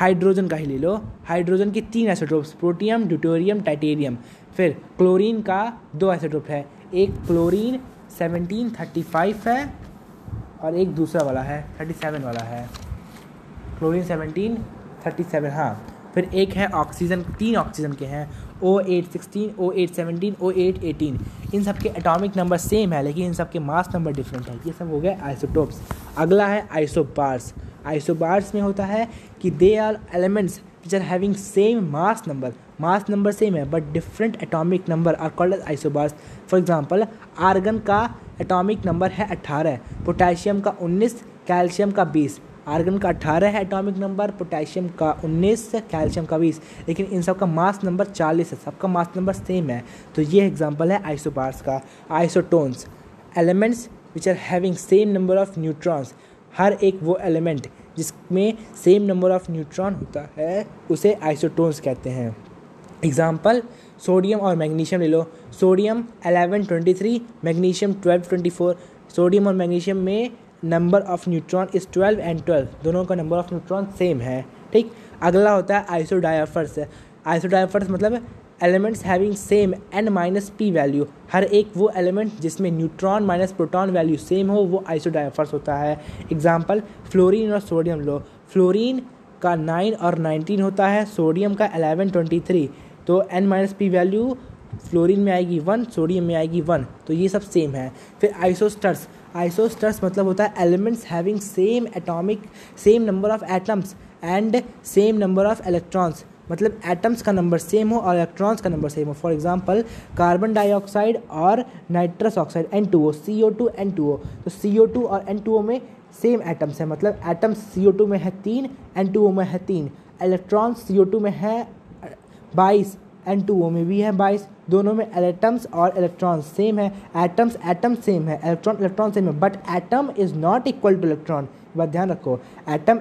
हाइड्रोजन का ही ले लो, हाइड्रोजन के 3 isotopes, प्रोटियम, ड्यूटेरियम, टाइटेरियम। फिर क्लोरीन का 2 isotopes है, एक क्लोरीन 1735 है और एक दूसरा वाला है 37 वाला है, क्लोरीन 1737। हाँ, फिर एक है ऑक्सीजन, 3 ऑक्सीजन के हैं, O816, O817, O818। इन सब के एटॉमिक नंबर सेम है लेकिन इन सब के मास नंबर डिफरेंट है। ये सब हो गए आइसोटोप्स। अगला है आइसोबार्स। आइसोबार्स में होता है कि they are elements which are having same mass number, mass number same है but different atomic number are called as isobars. For example argon का एटॉमिक नंबर है 18, पोटेशियम का 19, कैल्शियम का 20। आर्गन का 18 है एटॉमिक नंबर, पोटेशियम का 19, calcium का 20, लेकिन इन सब का मास नंबर 40 है, सबका मास नंबर सेम है। तो ये एग्जांपल है आइसोबार्स का। Isotones, elements which are having same number of neutrons. हर एक वो एलिमेंट जिसमें सेम नंबर ऑफ न्यूट्रॉन होता है उसे आइसोटोन्स कहते हैं। एग्जाम्पल सोडियम और मैग्नीशियम ले लो, सोडियम 1123, मैग्नीशियम 1224। सोडियम और मैग्नीशियम में number of neutron is 12 and 12, दोनों का नंबर ऑफ न्यूट्रॉन सेम है। ठीक, अगला होता है आइसोडायफर्स। आइसोडायफर्स मतलब elements having same N-P value. हर एक वो एलिमेंट जिसमें neutron minus proton value same हो वो आइसोडायफर्स होता है। एग्जाम्पल फ्लोरीन और सोडियम लो, फ्लोरीन का 9 और 19 होता है, सोडियम का 1123, तो N-P वैल्यू फ्लोरीन में आएगी 1, सोडियम में आएगी 1, तो ये सब सेम है। फिर आइसोस्टर्स, आइसोस्टर्स मतलब होता है elements having same number of atoms and same number of electrons, मतलब एटम्स का नंबर सेम हो और इलेक्ट्रॉन्स का नंबर सेम हो। फॉर एग्जांपल कार्बन डाइऑक्साइड और nitrous oxide N2O, CO2 N2O। तो CO2 और N2O में सेम एटम्स हैं, मतलब एटम्स CO2 में है 3, N2O में है 3। इलेक्ट्रॉन्स CO2 में है 22, N2O में भी है 22। दोनों में एटम्स और इलेक्ट्रॉन्स सेम है, एटम सेम है, इलेक्ट्रॉन सेम है, but atom is not equal to electron. बात ध्यान रखो, एटम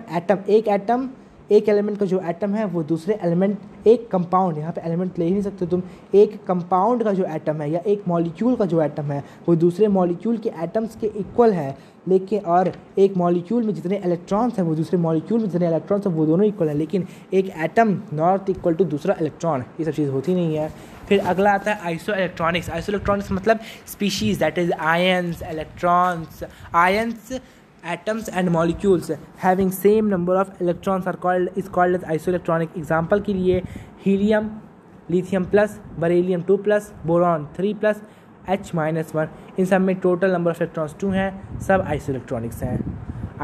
एक एलिमेंट का जो एटम है वो दूसरे एलिमेंट, एक कंपाउंड, यहाँ पे एलिमेंट ले ही नहीं सकते तुम, एक कंपाउंड का जो एटम है या एक मॉलिक्यूल का जो एटम है वो दूसरे मॉलिक्यूल के एटम्स के इक्वल है, लेकिन और एक मॉलिक्यूल में जितने इलेक्ट्रॉन्स हैं वो दूसरे मॉलिक्यूल में जितने इलेक्ट्रॉन्स हैं वो दोनों इक्वल हैं, लेकिन एक एटम नॉट इक्वल टू दूसरा इलेक्ट्रॉन, ये सब चीज़ होती नहीं है। फिर अगला आता है आइसो इलेक्ट्रॉनिक्स मतलब species, that is ions, electrons. Ions, atoms and molecules having same number of electrons are called as isoelectronic। Example के लिए helium, lithium plus, beryllium 2 plus, boron 3 plus, H minus 1, इन सब में total number of electrons 2 हैं, सब isoelectronics हैं।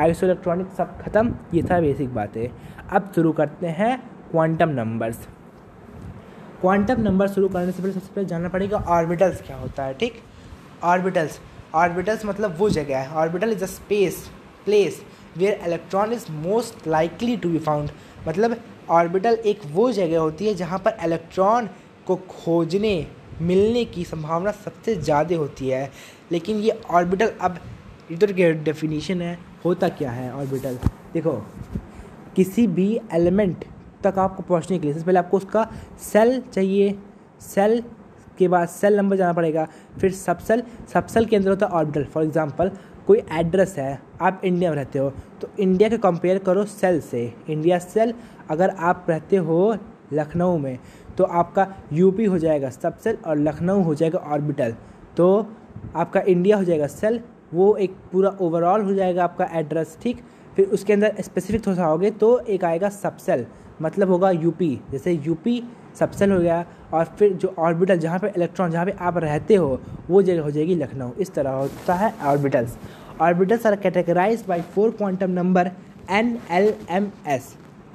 Isoelectronics सब ख़त्म, ये था बेसिक बातें। अब शुरू करते हैं quantum numbers। Quantum numbers शुरू करने से पहले सबसे पहले जानना पड़ेगा ऑर्बिटल्स क्या होता है, ठीक। ऑर्बिटल्स मतलब वो जगह है, orbital is a place where electron is most likely to be found, मतलब ऑर्बिटल एक वो जगह होती है जहाँ पर इलेक्ट्रॉन को खोजने मिलने की संभावना सबसे ज़्यादा होती है। लेकिन ये ऑर्बिटल, अब इधर की डेफिनीशन है, होता क्या है ऑर्बिटल। देखो, किसी भी एलिमेंट तक आपको पहुँचने के लिए सबसे पहले आपको उसका सेल चाहिए, सेल के बाद सेल नंबर जाना पड़ेगा, फिर सबसेल, सबसेल के अंदर होता है ऑर्बिटल। फॉर एग्जांपल कोई एड्रेस है, आप इंडिया में रहते हो तो इंडिया के कंपेयर करो सेल से, इंडिया सेल। अगर आप रहते हो लखनऊ में तो आपका यूपी हो जाएगा सबसेल और लखनऊ हो जाएगा ऑर्बिटल। तो आपका इंडिया हो जाएगा सेल, वो एक पूरा ओवरऑल हो जाएगा आपका एड्रेस, ठीक। फिर उसके अंदर स्पेसिफिक थोड़ा होगे तो एक आएगा सबसेल, मतलब होगा यूपी, जैसे यूपी सबसेल हो गया। और फिर जो ऑर्बिटल, जहाँ पे इलेक्ट्रॉन, जहाँ पे आप रहते हो वो जगह हो जाएगी लखनऊ। इस तरह होता है orbitals. Orbitals are categorised by 4 quantum number NLMS।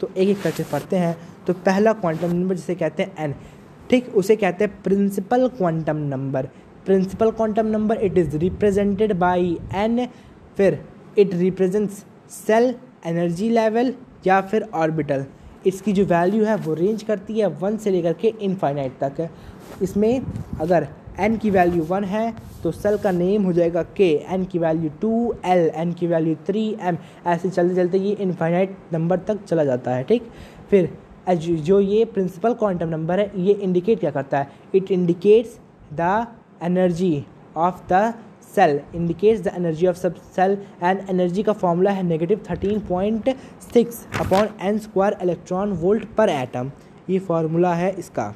तो एक एक करके पढ़ते हैं। तो पहला क्वांटम नंबर जिसे कहते हैं n, ठीक, उसे कहते हैं principal quantum number. Principal quantum number it is represented by n। फिर it represents shell, energy level या फिर ऑर्बिटल। इसकी जो वैल्यू है वो रेंज करती है 1 से लेकर के इनफाइनाइट तक। इसमें अगर n की वैल्यू 1 है तो सेल का नेम हो जाएगा k, n की वैल्यू 2 l, n की वैल्यू 3 m, ऐसे चलते चलते ये इनफाइनाइट नंबर तक चला जाता है, ठीक। फिर जो ये प्रिंसिपल क्वांटम नंबर है ये इंडिकेट क्या करता है, it indicates the energy of the shell, indicates the energy of subshell. And energy का फॉर्मूला है -13.6/n² electron volt per atom, ये फार्मूला है इसका।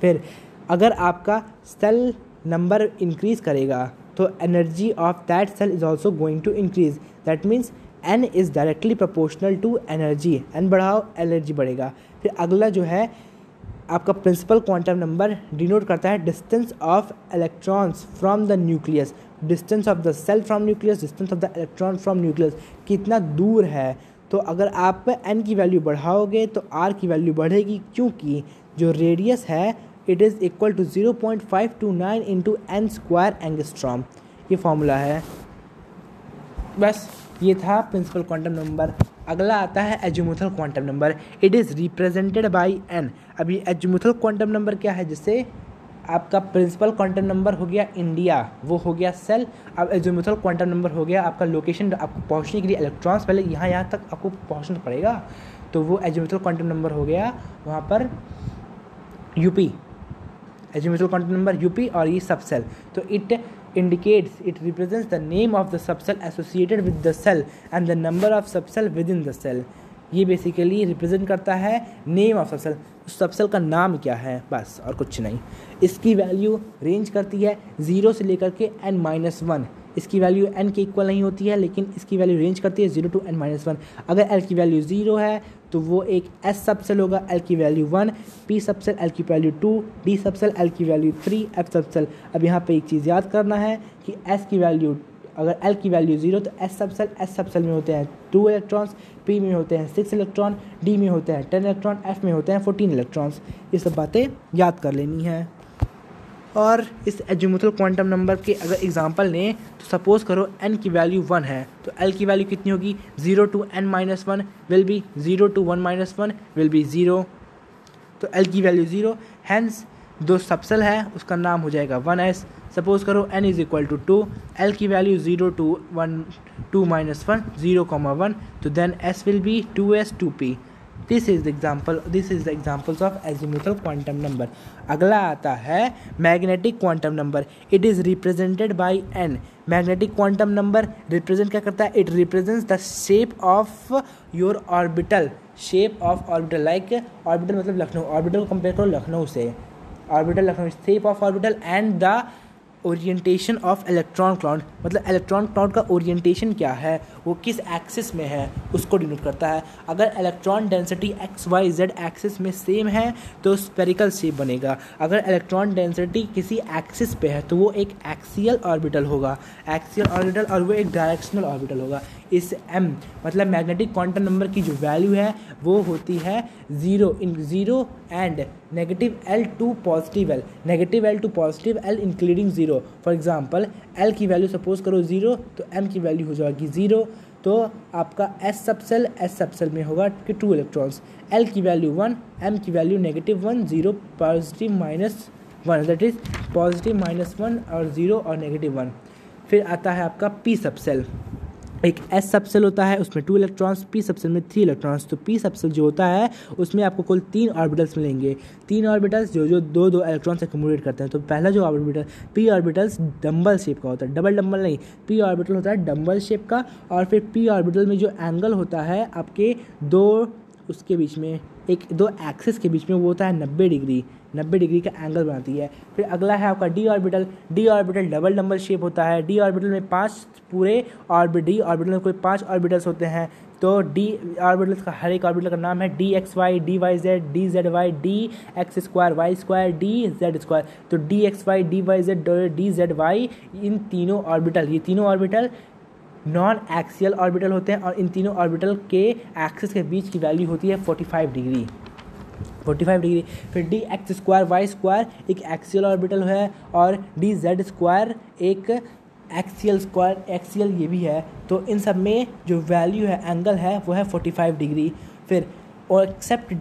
फिर अगर आपका सेल नंबर इंक्रीज़ करेगा तो energy of that shell is also going to increase, that means n is directly proportional to energy. n बढ़ाओ, एनर्जी बढ़ेगा। फिर अगला जो है आपका प्रिंसिपल क्वांटम नंबर डिनोट करता है distance of electrons from the nucleus, distance of the shell from nucleus, distance of the electron from nucleus, कितना दूर है। तो अगर आप n की वैल्यू बढ़ाओगे तो r की वैल्यू बढ़ेगी, क्योंकि जो रेडियस है it is equal to 0.529 × n² angstrom, ये फॉर्मूला है। बस ये था प्रिंसिपल क्वांटम नंबर। अगला आता है azimuthal quantum number, it is represented by n। अभी एजीमुथल क्वांटम नंबर क्या है, जिससे आपका प्रिंसिपल क्वांटम नंबर हो गया इंडिया, वो हो गया सेल। अब एजीमुथल क्वांटम नंबर हो गया आपका लोकेशन, आपको पहुंचने के लिए इलेक्ट्रॉन्स पहले यहाँ तक आपको पहुँचना पड़ेगा, तो वो एजीमुथल क्वांटम नंबर हो गया वहाँ पर UP, azimuthal quantum number UP. और ये सबसेल, तो it represents the name of the subcell associated with the cell and the number of subcell within the cell। ये basically represent करता है name of subcell, उस सबसेल का नाम क्या है, बस और कुछ नहीं। इसकी value range करती है 0 से लेकर के n-1। इसकी वैल्यू n के इक्वल नहीं होती है, लेकिन इसकी वैल्यू रेंज करती है 0 to n-1। अगर l की वैल्यू 0 है तो वो एक s सबसेल होगा, l की वैल्यू 1, p सबसेल l की वैल्यू 2, d सबसेल l की वैल्यू 3, f सबसेल। अब यहाँ पे एक चीज़ याद करना है कि s की वैल्यू अगर एल की वैल्यू जीरो तो एस सब सेल में होते हैं 2 इलेक्ट्रॉन्स, पी में होते हैं 6 इलेक्ट्रॉन, डी में होते हैं 10 इलेक्ट्रॉन, एफ में होते हैं 14 इलेक्ट्रॉन्स। ये सब बातें याद कर लेनी है। और इस एजीमुथल क्वांटम नंबर के अगर एग्जांपल लें तो सपोज़ करो n की वैल्यू 1 है तो l की वैल्यू कितनी होगी, 0 to n-1 will be 0 to 1-1 will be 0। तो l की वैल्यू 0, हैंस दो सबसेल है उसका नाम हो जाएगा 1s। सपोज़ करो n = 2, l की वैल्यू 0 to 1, 2-1, 0,1 तो then s will be 2s 2p। This is the examples of azimuthal quantum number. अगला आता है magnetic quantum number. It is represented by N. Magnetic quantum number represent क्या करता है, it represents the shape of your orbital. Shape of orbital, like orbital मतलब Lucknow, orbital को compare करो लखनऊ से, orbital Lucknow, shape of orbital and the orientation of electron cloud. मतलब electron cloud का orientation क्या है, वो किस एक्सिस में है, उसको डिनोट करता है। अगर इलेक्ट्रॉन डेंसिटी XYZ एक्सिस में सेम है तो स्फेरिकल शेप बनेगा। अगर इलेक्ट्रॉन डेंसिटी किसी एक्सिस पे है तो वो एक एक्सियल ऑर्बिटल होगा, एक्सियल ऑर्बिटल, और वो एक डायरेक्शनल ऑर्बिटल होगा। इस एम मतलब मैग्नेटिक क्वांटम नंबर की जो वैल्यू है वो होती है 0 and -L2 + +L, -L2 + +L including 0। For example L की वैल्यू सपोज करो 0 तो M की वैल्यू हो जाएगी 0 तो आपका S सबसेल में होगा कि 2 इलेक्ट्रॉन्स। L की वैल्यू 1, M की वैल्यू -1, 0 +-1, दैट इज +-1 और 0 और -1। फिर आता है आपका P सबसेल। एक S सबसेल होता है उसमें 2 इलेक्ट्रॉन्स, P सबसेल में 3 इलेक्ट्रॉन्स। तो P सबसेल जो होता है उसमें आपको कुल 3 ऑर्बिटल्स मिलेंगे, 3 ऑर्बिटल्स जो 2-2 इलेक्ट्रॉन्स एक्यूमुलेट करते हैं। तो पहला जो orbital P orbitals dumbbell shape का होता है, डबल नहीं, P ऑर्बिटल होता है डम्बल शेप का। और फिर P ऑर्बिटल में जो एंगल होता है आपके दो एक्सिस के बीच में वो होता है 90 डिग्री का एंगल बनाती है। फिर अगला है आपका D orbital. D orbital double dumbbell shape होता है। डी ऑर्बिटल में 5 पूरे डी ऑर्बिटल में 5 ऑर्बिटल्स होते हैं। तो डी ऑर्बिटल्स का हर एक ऑर्बिटल का नाम है DXY, DYZ, DZY, DX2, Y2, DZ2। तो DXY, DYZ, DZY इन तीनों ऑर्बिटल, ये तीनों ऑर्बिटल नॉन एक्सियल ऑर्बिटल होते हैं और इन तीनों ऑर्बिटल के एक्सिस के बीच की वैल्यू होती है 45 डिग्री। फिर DX2, Y2 एक एक्सियल ऑर्बिटल है और DZ2 एक एक्सियल ये भी है। तो इन सब में जो वैल्यू है, एंगल है, वो है 45 डिग्री। फिर और except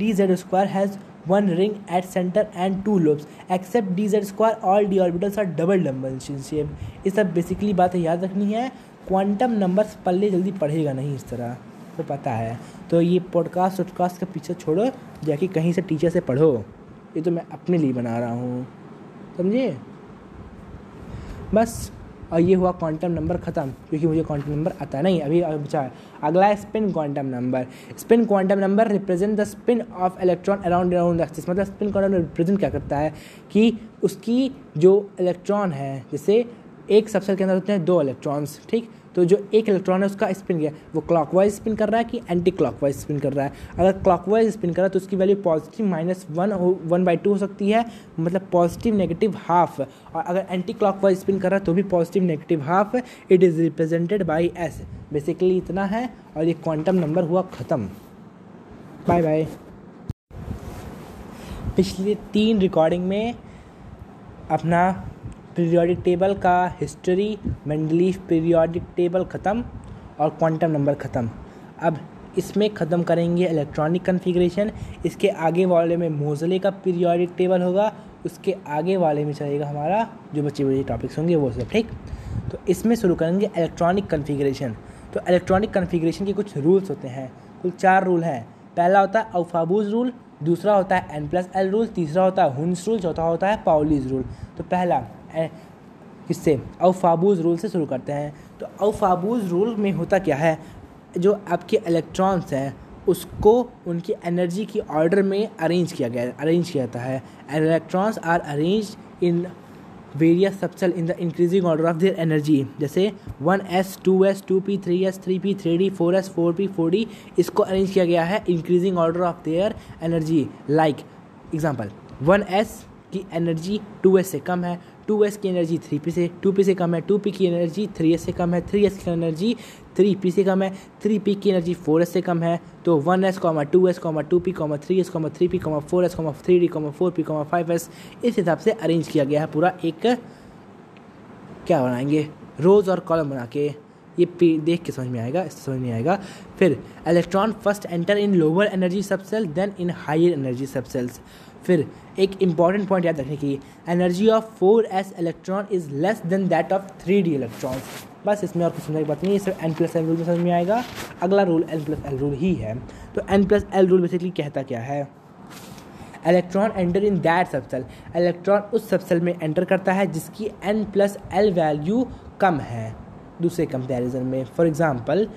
DZ2 has 1 ring at centre and 2 lobes. Except DZ2 all D orbitals are double dumbbell shape. ये सब बेसिकली बातें याद रखनी है। क्वांटम नंबर्स पल्ले जल्दी पढ़ेगा नहीं इस तरह, तो पता है। तो ये पॉडकास्ट का पीछे छोड़ो, जाके कहीं से टीचर से पढ़ो। ये तो मैं अपने लिए बना रहा हूँ, समझे। बस, और ये हुआ क्वांटम नंबर ख़त्म, क्योंकि मुझे क्वांटम नंबर आता नहीं। अभी बचा है अगला है spin quantum number. Spin quantum number represent the spin of electron around the axis. मतलब स्पिन क्वांटम नंबर रिप्रेजेंट क्या करता है कि उसकी जो इलेक्ट्रॉन है, जैसे एक सबसेल के अंदर होते हैं 2 इलेक्ट्रॉन्स, ठीक। तो जो एक इलेक्ट्रॉन है उसका स्पिन क्या, वो क्लॉकवाइज स्पिन कर रहा है कि एंटी क्लॉकवाइज स्पिन कर रहा है। अगर क्लॉकवाइज स्पिन कर रहा है तो उसकी वैल्यू +1, 1/2 हो सकती है, मतलब +-½ और अगर एंटी क्लॉकवाइज स्पिन कर रहा है तो भी +-½ it is represented by s. Basically इतना है और ये क्वांटम नंबर हुआ ख़त्म। Bye bye. पिछले 3 रिकॉर्डिंग में अपना पीरियोडिक टेबल का हिस्ट्री, मेंडलीफ पीरियोडिक टेबल ख़त्म और क्वांटम नंबर ख़त्म। अब इसमें ख़त्म करेंगे इलेक्ट्रॉनिक कन्फिग्रेशन। इसके आगे वाले में मोजले का पीरियोडिक टेबल होगा, उसके आगे वाले में चलेगा हमारा जो बचे टॉपिक्स होंगे वो सब, ठीक। तो इसमें शुरू करेंगे इलेक्ट्रॉनिक कन्फिग्रेशन। तो इलेक्ट्रॉनिक कन्फिग्रेशन के कुछ रूल्स होते हैं, कुल 4 रूल हैं। पहला होता है अवफाबूज रूल, दूसरा होता है n+l रूल, तीसरा होता है हुन्स रूल, चौथा होता है पाउलीज रूल। तो पहला किससे, अवफाबूज रूल से शुरू करते हैं। तो अवफाबूज रूल में होता क्या है, जो आपके इलेक्ट्रॉन्स हैं उसको उनकी एनर्जी की ऑर्डर में अरेंज किया जाता है। Electrons are arrange in various subshell in the increasing order of their energy. जैसे 1s, 2s, 2p, 3s, 3p, 3d, 4s, 4p, 4d, इसको अरेंज किया गया है increasing order of their energy. Like example 1s की energy 2s से कम है, 2s की एनर्जी 3p से 2p से कम है, 2p की एनर्जी 3s से कम है, 3s की एनर्जी 3p से कम है, 3p की एनर्जी 4s से कम है। तो 1s, 2s, 2p, 3s, 3p, 4s, 3d, 4p, 5s इस हिसाब से अरेंज किया गया है। पूरा एक क्या बनाएंगे, रोज और कॉलम बना के, ये देख के समझ में आएगा, इससे समझ नहीं आएगा। फिर electron first enter in lower energy subshell then in higher energy subshells. फिर एक इम्पॉर्टेंट पॉइंट याद रखने की, energy of 4s electron is less than that of 3d electrons. बस इसमें और कुछ समझने की बात नहीं है, सिर्फ n+l रूल में समझ में आएगा। अगला रूल n+l रूल ही है। तो n+l रूल बेसिकली कहता क्या है, electron enter in that subshell, electron उस सबसेल में एंटर करता है जिसकी n+l वैल्यू कम है दूसरे कंपैरिजन में। फॉर एग्जांपल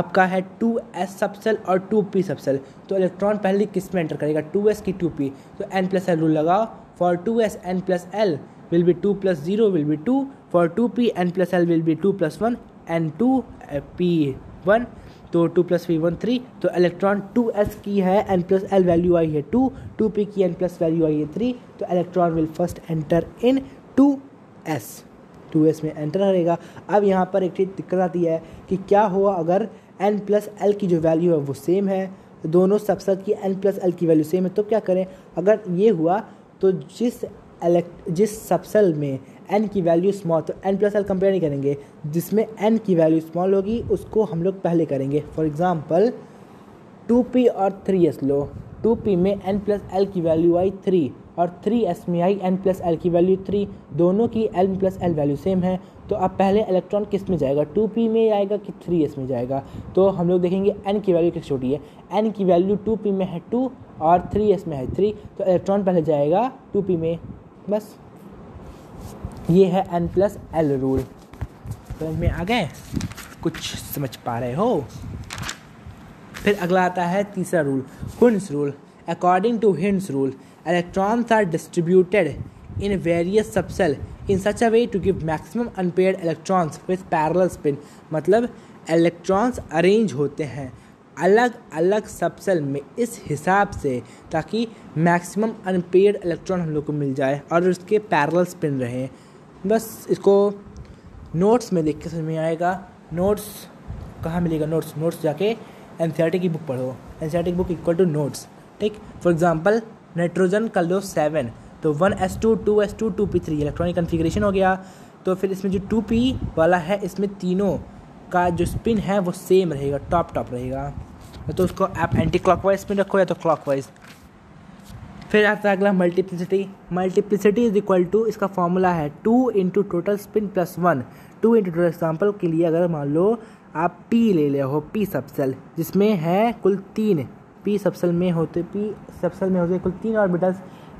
आपका है 2s सबसेल और 2p सबसेल, तो इलेक्ट्रॉन पहले किस में एंटर करेगा, 2s की 2p। तो n+l रूल लगाओ, for 2s n+l will be 2 + 0 will be 2, for 2p n+l will be 2 + 1 and 2p 1, तो 2 + p 1 3। तो इलेक्ट्रॉन 2s की है n+l वैल्यू आई है 2, 2p की n+ वैल्यू आई है 3, तो electron will first enter in 2s, 2s में एंटर करेगा। अब यहाँ पर एक चीज़ दिक्कत आती है कि क्या हुआ अगर n+l की जो वैल्यू है वो सेम है, दोनों सबसेट की n+l की वैल्यू सेम है, तो क्या करें। अगर ये हुआ तो जिस सबसेल में n की वैल्यू स्मॉल, तो n+l कंपेयर नहीं करेंगे, जिसमें n की वैल्यू स्मॉल होगी उसको हम लोग पहले करेंगे। फॉर एग्जांपल 2p और 3s लो, 2p में n+l की वैल्यू आई 3 और 3s में आई n+l की वैल्यू 3, दोनों की n+l वैल्यू सेम है। तो अब पहले इलेक्ट्रॉन किस में जाएगा, 2p में आएगा कि 3s में जाएगा। तो हम लोग देखेंगे n की वैल्यू कितनी छोटी है, n की वैल्यू 2p में है 2 और 3s में है 3, तो इलेक्ट्रॉन पहले जाएगा 2p में। बस ये है n+l रूल। समझ में आ गए, कुछ समझ पा रहे हो। फिर अगला आता है तीसरा rule, Hund's rule. According to Hund's rule, electrons are distributed in various subsets in such a way to give maximum unpaired electrons with parallel spin। मतलब electrons arrange होते हैं अलग अलग सबसेल में इस हिसाब से ताकि maximum unpaired electron हम लोग को मिल जाए और उसके parallel spin रहे। बस इसको notes में देख के समझ में आएगा। notes कहाँ मिलेगा, notes जाके NCERT की book पढ़ो, NCERT की book equal to notes, ठीक। फॉर एग्ज़ाम्पल नाइट्रोजन कर लो 7, तो 1s2 2s2 2p3 electronic configuration हो गया। तो फिर इसमें जो 2p वाला है इसमें तीनों का जो स्पिन है वो सेम रहेगा, टॉप रहेगा। तो उसको आप एंटी क्लॉकवाइज स्पिन रखो या तो क्लॉकवाइज। फिर आता है अगला multiplicity. Multiplicity is equal to, इसका फॉर्मूला है 2 × टोटल स्पिन + 1। 2 × टोटल, एग्जाम्पल के लिए अगर मान लो आप p ले ले हो, p सबसेल जिसमें है कुल 3, पी सबसेल में होते कुल 3 ऑर्बिटल्स।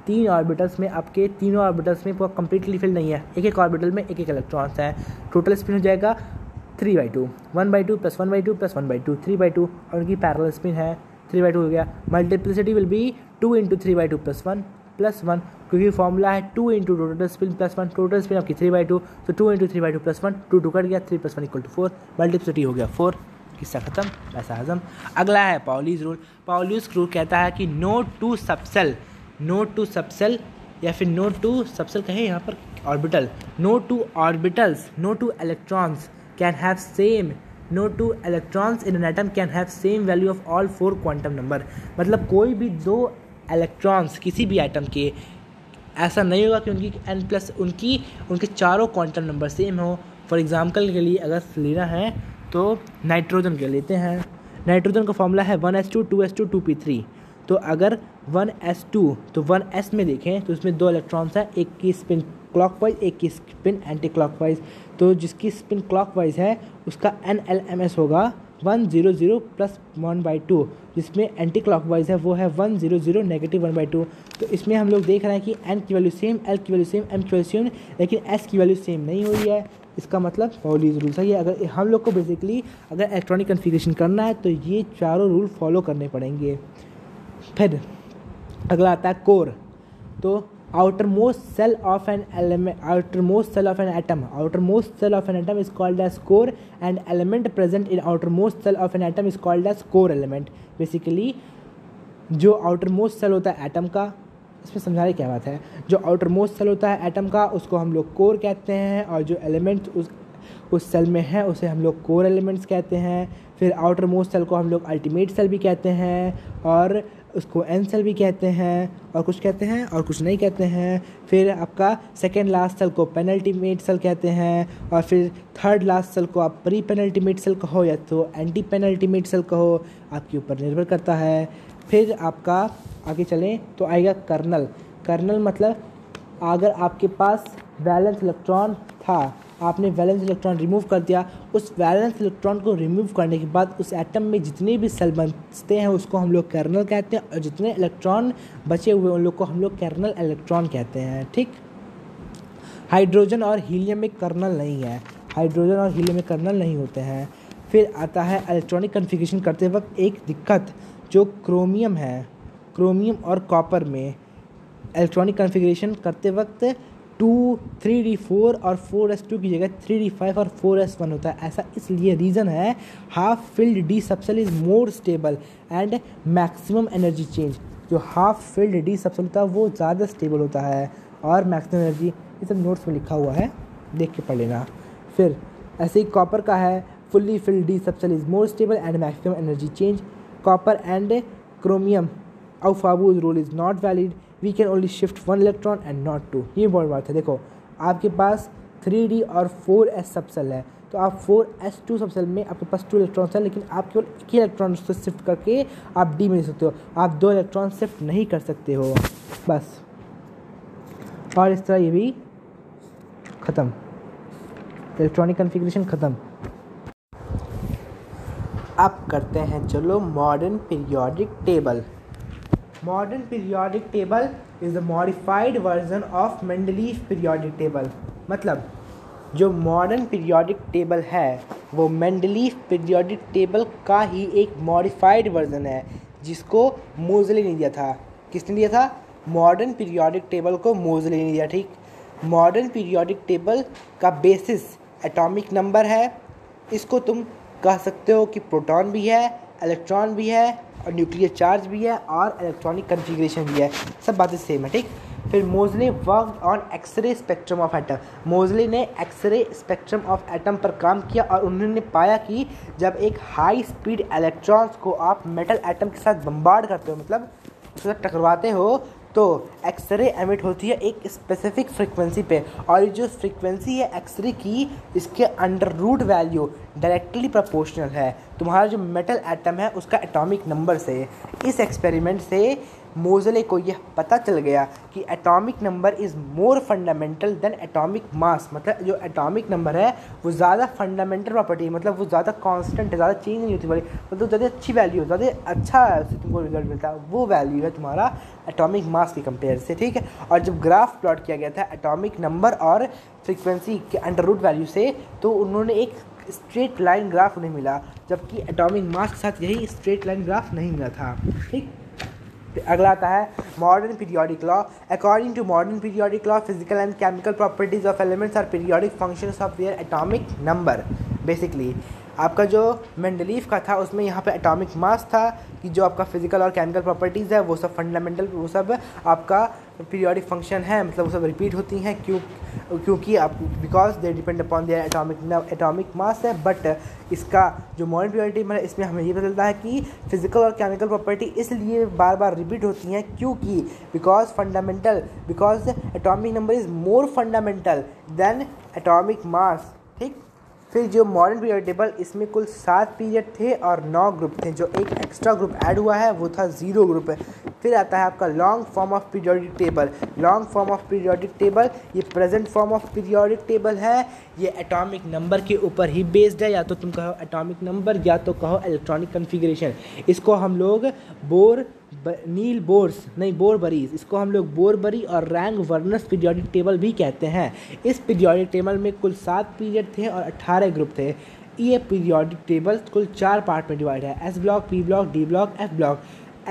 3 ऑर्बिटल्स में आपके तीनों ऑर्बिटल्स में पूरा कंप्लीटली फिल नहीं है, एक एक ऑर्बिटल में एक एक इलेक्ट्रॉन्स हैं। टोटल स्पिन हो जाएगा 3/2, 1/2 + 1/2 + 1/2 3/2, और उनकी पैरेलल स्पिन है 3/2 हो गया। मल्टीप्लिसिटी विल बी 2 × 3/2 + 1 + 1, क्योंकि फॉर्मूला है 2 × टोटल स्पिन + 1, टोटल स्पिन आपकी 3/2, तो 2 × 3/2 + 1 2 कट गया, 3 + 1 = 4, मल्टीप्लिसिटी हो गया 4। किस्सा खत्म, पैसा हजम। अगला है पाउलीज रूल। पाउलीज रूल कहता है कि नो टू सबसेल या फिर नो टू सबसेल कहें यहाँ पर orbital, no two orbitals, no two electrons can have same, no two electrons in an atom can have same value of all 4 quantum number. मतलब कोई भी 2 इलेक्ट्रॉन्स किसी भी एटम के ऐसा नहीं होगा कि उनकी n+ उनके चारों क्वांटम नंबर सेम हो। फॉर एग्जाम्पल के लिए अगर लेना है तो नाइट्रोजन के लेते हैं। नाइट्रोजन का फॉर्मूला है 1s2 2s2 2p3, तो अगर 1s2 तो 1s में देखें तो उसमें 2 इलेक्ट्रॉन्स हैं, एक की स्पिन क्लॉकवाइज एक की स्पिन एंटी क्लॉकवाइज। तो जिसकी स्पिन क्लॉकवाइज है उसका nLms होगा 100 + 1/2, जिसमें एंटी क्लॉकवाइज है वो है 100 - -1/2। तो इसमें हम लोग देख रहे हैं कि n की वैल्यू सेम, l की वैल्यू सेम, m की वैल्यू सेम, लेकिन s की वैल्यू सेम नहीं हुई है। इसका मतलब पाउलीज रूल सही है। अगर हम लोग को बेसिकली अगर इलेक्ट्रॉनिक कन्फिगरेशन करना है तो ये चारों रूल फॉलो करने पड़ेंगे। फिर अगला आता है कोर। तो outer most shell of an atom is called as core, and element present in outer most shell of an atom is called as core element. Basically जो आउटर मोस्ट सेल होता है एटम का इसमें समझाने की क्या बात है। जो आउटर मोस्ट सेल होता है एटम का उसको हम लोग कोर कहते हैं, और जो एलिमेंट उस सेल में है उसे हम लोग कोर एलिमेंट्स कहते हैं। फिर आउटर मोस्ट सेल को हम लोग अल्टीमेट सेल भी कहते हैं, और उसको एंड सेल भी कहते हैं, और कुछ कहते हैं और कुछ नहीं कहते हैं। फिर आपका सेकेंड लास्ट सेल को पेनल्टीमेट सेल कहते हैं, और फिर थर्ड लास्ट सेल को आप प्री पेनल्टीमेट सेल कहो या तो एंटी पेनल्टीमेट सेल कहो, आपके ऊपर निर्भर करता है। फिर आपका आगे चलें तो आएगा कर्नल। कर्नल मतलब अगर आपके पास वैलेंस इलेक्ट्रॉन था, आपने वैलेंस इलेक्ट्रॉन रिमूव कर दिया, उस वैलेंस इलेक्ट्रॉन को रिमूव करने के बाद उस एटम में जितने भी सेल बचते हैं उसको हम लोग कर्नल कहते हैं, और जितने इलेक्ट्रॉन बचे हुए उन लोग को हम लोग कर्नल इलेक्ट्रॉन कहते हैं। ठीक, हाइड्रोजन और हीलियम में कर्नल नहीं है, हाइड्रोजन और हीलियम में कर्नल नहीं होते हैं। फिर आता है इलेक्ट्रॉनिक कॉन्फ़िगरेशन करते वक्त एक दिक्कत जो क्रोमियम है, क्रोमियम और कॉपर में इलेक्ट्रॉनिक कॉन्फ़िगरेशन करते वक्त 2 3d4 और 4s2 की जगह 3d5 और 4s1 होता है। ऐसा इसलिए रीज़न है half filled D subshell is more stable and maximum energy change. जो हाफ फिल्ड डी सबसेल होता है वो ज़्यादा स्टेबल होता है, और मैक्सिमम एनर्जी ये सब नोट्स में लिखा हुआ है, देख के पढ़ लेना। फिर ऐसे ही कॉपर का है fully filled D subshell is more stable and maximum energy change. Copper and chromium Aufbau's rule is not valid, we can only shift 1 electron and not 2। ये बहुत बात है। देखो आपके पास 3d और 4s सबसेल है, तो आप 4s2 सबसेल में आपके पास 2 इलेक्ट्रॉन है, लेकिन आप केवल 1 इलेक्ट्रॉन उससे शिफ्ट करके आप d में ले सकते हो, आप 2 इलेक्ट्रॉन शिफ्ट नहीं कर सकते हो बस। और इस तरह ये भी ख़त्म, इलेक्ट्रॉनिक कॉन्फ़िगरेशन ख़त्म। अब करते हैं चलो modern periodic table. Modern periodic table is the modified version of Mendeleev periodic table। मतलब जो modern periodic table है वो Mendeleev periodic table का ही एक modified version है, जिसको Moseley ने दिया था। किसने दिया था? Modern periodic table को Moseley ने दिया। ठीक, Modern periodic table का basis atomic number है। इसको तुम कह सकते हो कि प्रोटॉन भी है, इलेक्ट्रॉन भी है, और न्यूक्लियर चार्ज भी है, और इलेक्ट्रॉनिक कॉन्फ़िगरेशन भी है, सब बातें सेम है। ठीक, फिर Moseley work on x ray spectrum of atom. Moseley ने एक्सरे स्पेक्ट्रम ऑफ एटम पर काम किया, और उन्होंने पाया कि जब एक हाई स्पीड इलेक्ट्रॉन्स को आप मेटल एटम के साथ बम्बार्ड करते हो, मतलब उसके साथ टकराते हो, तो एक्सरे एमिट होती है एक स्पेसिफिक फ्रिक्वेंसी पे, और जो फ्रिक्वेंसी है एक्सरे की, इसके under root value directly proportional है तुम्हारा जो मेटल एटम है उसका एटॉमिक नंबर से। इस एक्सपेरिमेंट से मोजले को यह पता चल गया कि atomic number is more fundamental than atomic mass. मतलब जो एटॉमिक नंबर है वो ज़्यादा फंडामेंटल प्रॉपर्टी है, मतलब वो ज़्यादा कांस्टेंट है, ज़्यादा चेंज नहीं होती वाली, मतलब ज़्यादा अच्छी वैल्यू, ज़्यादा अच्छा उससे तुमको रिजल्ट मिलता है, वो वैल्यू है तुम्हारा एटॉमिक मास के कंपेयर से। ठीक है, और जब ग्राफ प्लॉट किया गया था एटॉमिक नंबर और फ्रिक्वेंसी के अंडर रूट वैल्यू से, तो उन्होंने एक स्ट्रेट लाइन ग्राफ उन्हें मिला, जबकि एटॉमिक मास के साथ यही स्ट्रेट लाइन ग्राफ नहीं मिला था। ठीक, अगला आता है modern periodic law. According to modern periodic law, physical and chemical properties of elements are periodic functions of their atomic number. Basically आपका जो मेंडलीफ का था उसमें यहाँ पे एटॉमिक मास था, कि जो आपका फिजिकल और केमिकल प्रॉपर्टीज़ है वो सब फंडामेंटल, वो सब आपका पीरियोडिक फंक्शन है, मतलब वो सब रिपीट होती हैं, क्योंकि आप because they depend upon their atomic mass है। बट इसका जो मॉडर्न पीरियोडिक है इसमें हमें ये पता चलता है कि फिजिकल और केमिकल प्रॉपर्टी इसलिए बार बार रिपीट होती हैं क्योंकि because atomic number is more fundamental than atomic mass. ठीक, फिर जो मॉडर्न पीरियड टेबल, इसमें कुल 7 पीरियड थे और 9 ग्रुप थे, जो एक एक्स्ट्रा ग्रुप ऐड हुआ है वो था 0 ग्रुप है। फिर आता है आपका long form of periodic table. Long form of periodic table, ये present form of periodic table है, ये एटॉमिक नंबर के ऊपर ही बेस्ड है, या तो तुम कहो एटॉमिक नंबर या तो कहो इलेक्ट्रॉनिक कॉन्फ़िगरेशन। इसको हम लोग बोरबरीज, इसको हम लोग बोरबरी और रैंक वर्नस पीरियोडिक टेबल भी कहते हैं। इस पीरियोडिक टेबल में कुल 7 पीरियड थे और 18 ग्रुप थे। ये पीरियोडिक टेबल कुल 4 पार्ट में डिवाइड है, S block, P block, D block, F block.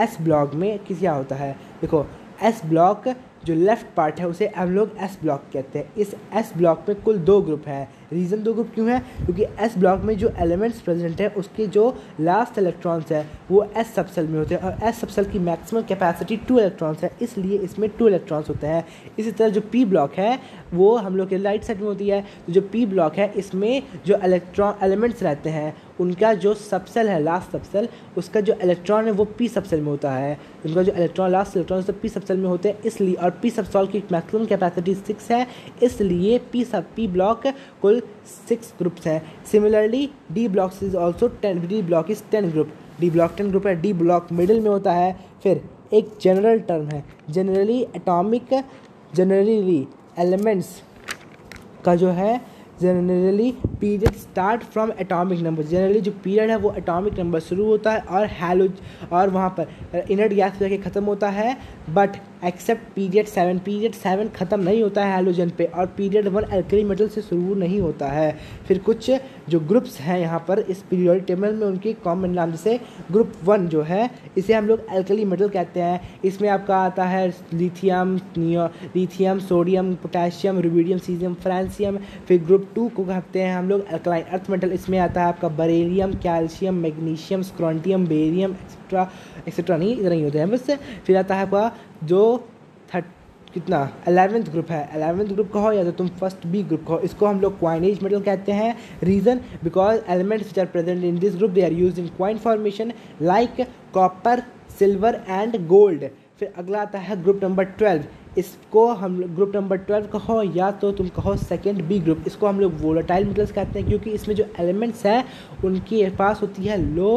S block में किस क्या होता है? देखो एस ब्लॉक जो लेफ्ट पार्ट है उसे हम लोग एस ब्लॉक कहते हैं। इस एस ब्लॉक में कुल 2 ग्रुप हैं, रीज़न दो ग्रुप क्यों है, क्योंकि एस ब्लॉक में जो एलिमेंट्स प्रेजेंट है उसके जो लास्ट इलेक्ट्रॉन्स है वो एस सबसेल में होते हैं और एस सबसेल की मैक्सिमम कैपेसिटी 2 इलेक्ट्रॉन्स है, इसलिए इसमें 2 इलेक्ट्रॉन्स होते हैं। इसी तरह जो पी ब्लॉक है वो हम लोग के राइट साइड में होती है, तो जो पी ब्लॉक है इसमें जो इलेक्ट्रॉन एलिमेंट्स रहते हैं उनका जो सबसेल है लास्ट सबसेल उसका जो इलेक्ट्रॉन है वो पी सबसेल में होता है, उनका जो इलेक्ट्रॉन लास्ट इलेक्ट्रॉन उसका पी सबसेल में होते हैं इसलिए, और पी सबसॉल की मैक्सिमम कैपेसिटी 6 है इसलिए पी ब्लॉक कुल 6 ग्रुप्स हैं। Similarly D block is also 10, d block is 10 group, D block 10 group है। डी ब्लॉक मिडिल में होता है। फिर एक जनरल टर्म है, जनरली एलिमेंट्स का जो है generally period start from atomic number, generally जो पीरियड है वो एटॉमिक नंबर शुरू होता है और वहाँ पर इनर्ट गैस जाके ख़त्म होता है, बट एक्सेप्ट पीरियड 7 ख़त्म नहीं होता है हैलोजन पे, और पीरियड 1 अल्कली मेटल से शुरू नहीं होता है। फिर कुछ जो ग्रुप्स हैं यहाँ पर इस पीरियडिक टेबल में उनके कॉमन नाम, जैसे ग्रुप 1 जो है इसे हम लोग अल्कली मेटल कहते हैं, इसमें आपका आता है lithium, sodium, potassium, rubidium, caesium, francium. फिर ग्रुप 2 को कहते हैं हम लोग अल्कलाइन अर्थ मेटल, इसमें आता है आपका beryllium, calcium, magnesium, strontium, barium etcetera नहीं होते हैं बस। फिर आता है आपका जो 11th ग्रुप है, 11th ग्रुप कहो या तो तुम फर्स्ट बी ग्रुप कहो, इसको हम लोग क्वाइनेज मेटल कहते हैं। Reason because elements which are present in this group they are use in coin formation like copper, silver and gold. फिर अगला आता है ग्रुप नंबर 12, इसको हम ग्रुप नंबर 12 कहो या तो तुम कहो सेकेंड बी ग्रुप, इसको हम लोग वोलेटाइल मेटल्स कहते हैं क्योंकि इसमें जो एलिमेंट्स हैं उनकी पास होती है low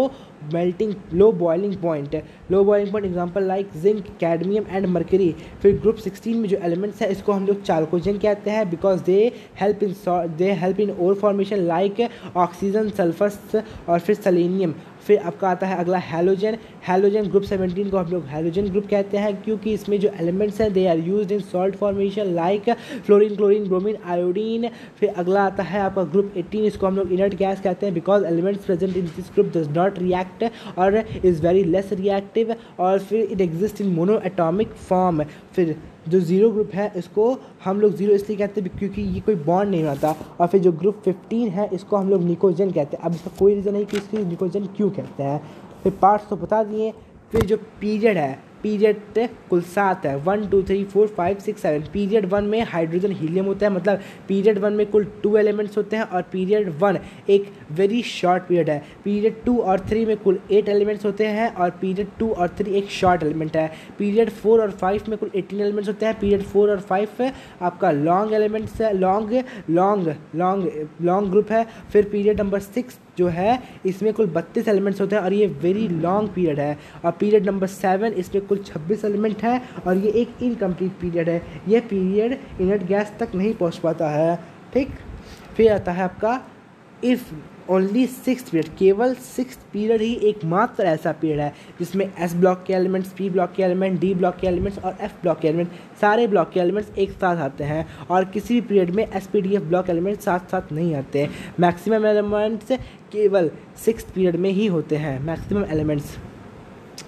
boiling point, example like zinc, cadmium and mercury. फिर ग्रुप 16 में जो एलिमेंट्स हैं इसको हम लोग चाल्कोजन कहते हैं because they help in ore formation like oxygen, sulphur और फिर सेलेनियम। फिर आपका आता है अगला हैलोजन। ग्रुप 17 को हम लोग हैलोजन ग्रुप कहते हैं क्योंकि इसमें जो एलिमेंट्स हैं they are use in salt formation like fluorine, chlorine, bromine, iodine. फिर अगला आता है आपका ग्रुप 18, इसको हम लोग इनर्ट गैस कहते हैं because elements present in this group does not react और इज़ वेरी लेस रिएक्टिव और फिर it exist in mono atomic form. फिर जो 0 ग्रुप है इसको हम लोग 0 इसलिए कहते हैं क्योंकि ये कोई बॉन्ड नहीं होता। और फिर जो ग्रुप 15 है इसको हम लोग निकोजन कहते हैं। अब इसका कोई रीज़न नहीं कि इसको निकोजन क्यों कहते हैं। फिर पार्ट्स तो बता दिए। फिर जो पीरियड है, पीरियड कुल 7 है, 1 2 3 4 5 6 7। पीरियड 1 में हाइड्रोजन, हीलियम होता है, मतलब पीरियड 1 में कुल 2 एलिमेंट्स होते हैं और पीरियड 1 एक वेरी शॉर्ट पीरियड है। पीरियड 2 और 3 में कुल 8 एलिमेंट्स होते हैं और पीरियड 2 और 3 एक शॉर्ट एलिमेंट है। पीरियड 4 और 5 में कुल 18 एलिमेंट्स होते हैं। पीरियड 4 और 5 आपका लॉन्ग एलिमेंट्स है, लॉन्ग ग्रुप है। फिर पीरियड नंबर 6 जो है इसमें कुल 32 एलिमेंट्स होते हैं और ये वेरी लॉन्ग पीरियड है। और पीरियड नंबर 7 इसमें कुल 26 एलिमेंट है और ये एक इनकम्प्लीट पीरियड है, ये पीरियड इनर्ट गैस तक नहीं पहुंच पाता है। ठीक। फिर आता है आपका इफ़ ओनली 6th पीरियड, केवल 6th पीरियड ही एकमात्र ऐसा पीरियड है जिसमें एस ब्लॉक के एलिमेंट्स, पी ब्लॉक के एलिमेंट, डी ब्लॉक के एलिमेंट्स और एफ ब्लॉक के एलिमेंट, सारे ब्लॉक के एलिमेंट्स एक साथ आते हैं और किसी भी पीरियड में S, P, D, F block elements साथ नहीं आते। मैक्सिमम एलिमेंट्स केवल 6th पीरियड में ही होते हैं, मैक्सिमम एलिमेंट्स।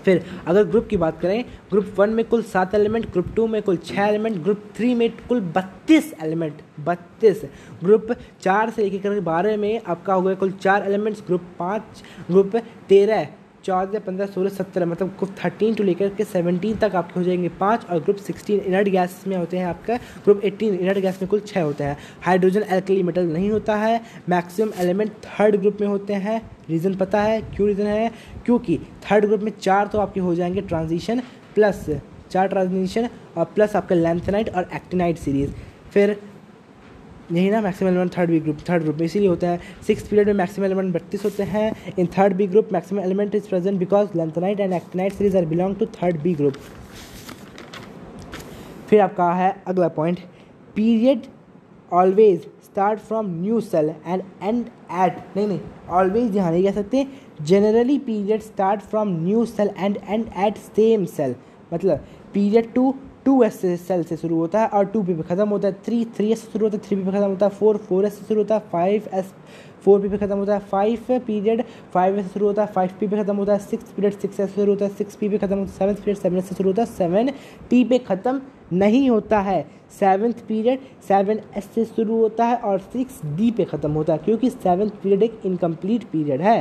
फिर अगर ग्रुप की बात करें, ग्रुप 1 में कुल 7 एलिमेंट, ग्रुप 2 में कुल 6 एलिमेंट, ग्रुप 3 में कुल 32 एलिमेंट, 32। ग्रुप 4 से लेकर 12 में आपका होगा कुल 4 एलिमेंट्स, ग्रुप 5, ग्रुप 13, 14, 15, 16, 17, मतलब ग्रुप 13 टू लेकर के 17 तक आपके हो जाएंगे 5 और ग्रुप 16 इनर्ट गैस में होते हैं आपका, ग्रुप 18 इनर्ट गैस में कुल 6 होते हैं। हाइड्रोजन अल्कली मेटल नहीं होता है, मैक्सिमम एलिमेंट 3rd ग्रुप में होते हैं। रीज़न पता है क्यों? रीज़न है क्योंकि 3rd ग्रुप में 4 तो आपके हो जाएंगे ट्रांजिशन, प्लस 4 ट्रांजिशन और प्लस आपका लैंथेनाइट और एक्टिनाइट सीरीज। फिर यही ना maximum element 3rd B group में इसीलिए होता है। 6th पीरियड में मैक्सिमम एलिमेंट 32 होते हैं। In 3rd B group maximum element is present because lanthanide and actinide series are belong to 3rd B group. फिर आपका है अगला point, period always start from new cell and and at, नहीं always यहाँ नहीं कह सकते, generally period start from new cell and and at same shell, मतलब पीरियड 2 2s सेल से शुरू होता है और 2p पे ख़त्म होता है, 3 3s से शुरू होता है, 3p पे ख़त्म होता है, 4 4s से शुरू होता है, 5s 4p पे खत्म होता है। 5 पीरियड 5 से शुरू होता है, 5p पे खत्म होता है। 6 पीरियड 6 से शुरू होता है, 6p पे खत्म होता है। 7 पीरियड 7 से शुरू होता है, 7p पे खत्म नहीं होता है। 7th पीरियड 7s से शुरू होता है और 6d पे खत्म होता है, क्योंकि 7th पीरियड एक इनकम्प्लीट पीरियड है।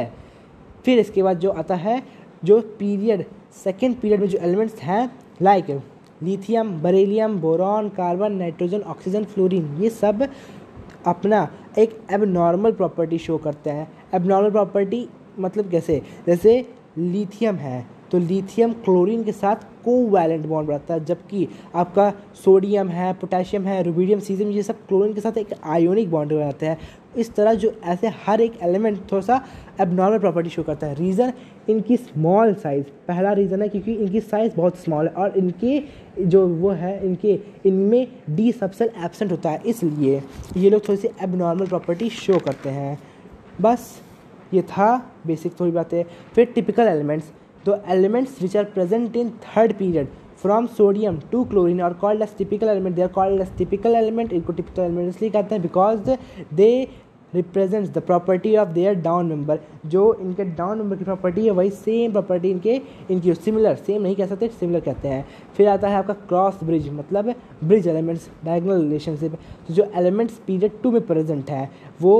फिर इसके बाद जो आता है, जो पीरियड सेकेंड पीरियड में जो एलिमेंट्स हैं like lithium, beryllium, boron, carbon, nitrogen, oxygen, fluorine, ये सब अपना एक एबनॉर्मल प्रॉपर्टी शो करते हैं। एबनॉर्मल प्रॉपर्टी मतलब कैसे, जैसे लिथियम है तो लिथियम क्लोरीन के साथ कोवैलेंट बॉन्ड बनाता है, जबकि आपका सोडियम है, पोटेशियम है, रुबिडियम, सीजियम, ये सब क्लोरीन के साथ एक आयोनिक बॉन्ड बनाते हैं। इस तरह जो ऐसे हर एक एलिमेंट थोड़ा सा एबनॉर्मल प्रॉपर्टी शो करता है। रीज़न इनकी स्मॉल साइज़, पहला रीज़न है क्योंकि इनकी साइज़ बहुत स्मॉल है और इनके जो वो है इनके इनमें डी सबसेल एब्सेंट होता है, इसलिए ये लोग थोड़ी सी एबनॉर्मल प्रॉपर्टी शो करते हैं। बस ये था बेसिक थोड़ी बातें। फिर टिपिकल एलिमेंट्स, तो elements which are present in third period from sodium to chlorine are called as typical element. They are called as typical element. इनको टिपिकल एलिमेंट इसलिए कहते हैं because they represents the property of their down member. जो इनके down member की property है वही same property इनके इनकी सिमिलर, सेम नहीं कह सकते, सिमिलर कहते हैं। फिर आता है आपका क्रॉस ब्रिज, मतलब ब्रिज एलिमेंट्स, डायगोनल रिलेशनशिप। तो जो एलिमेंट्स पीरियड 2 में प्रेजेंट है वो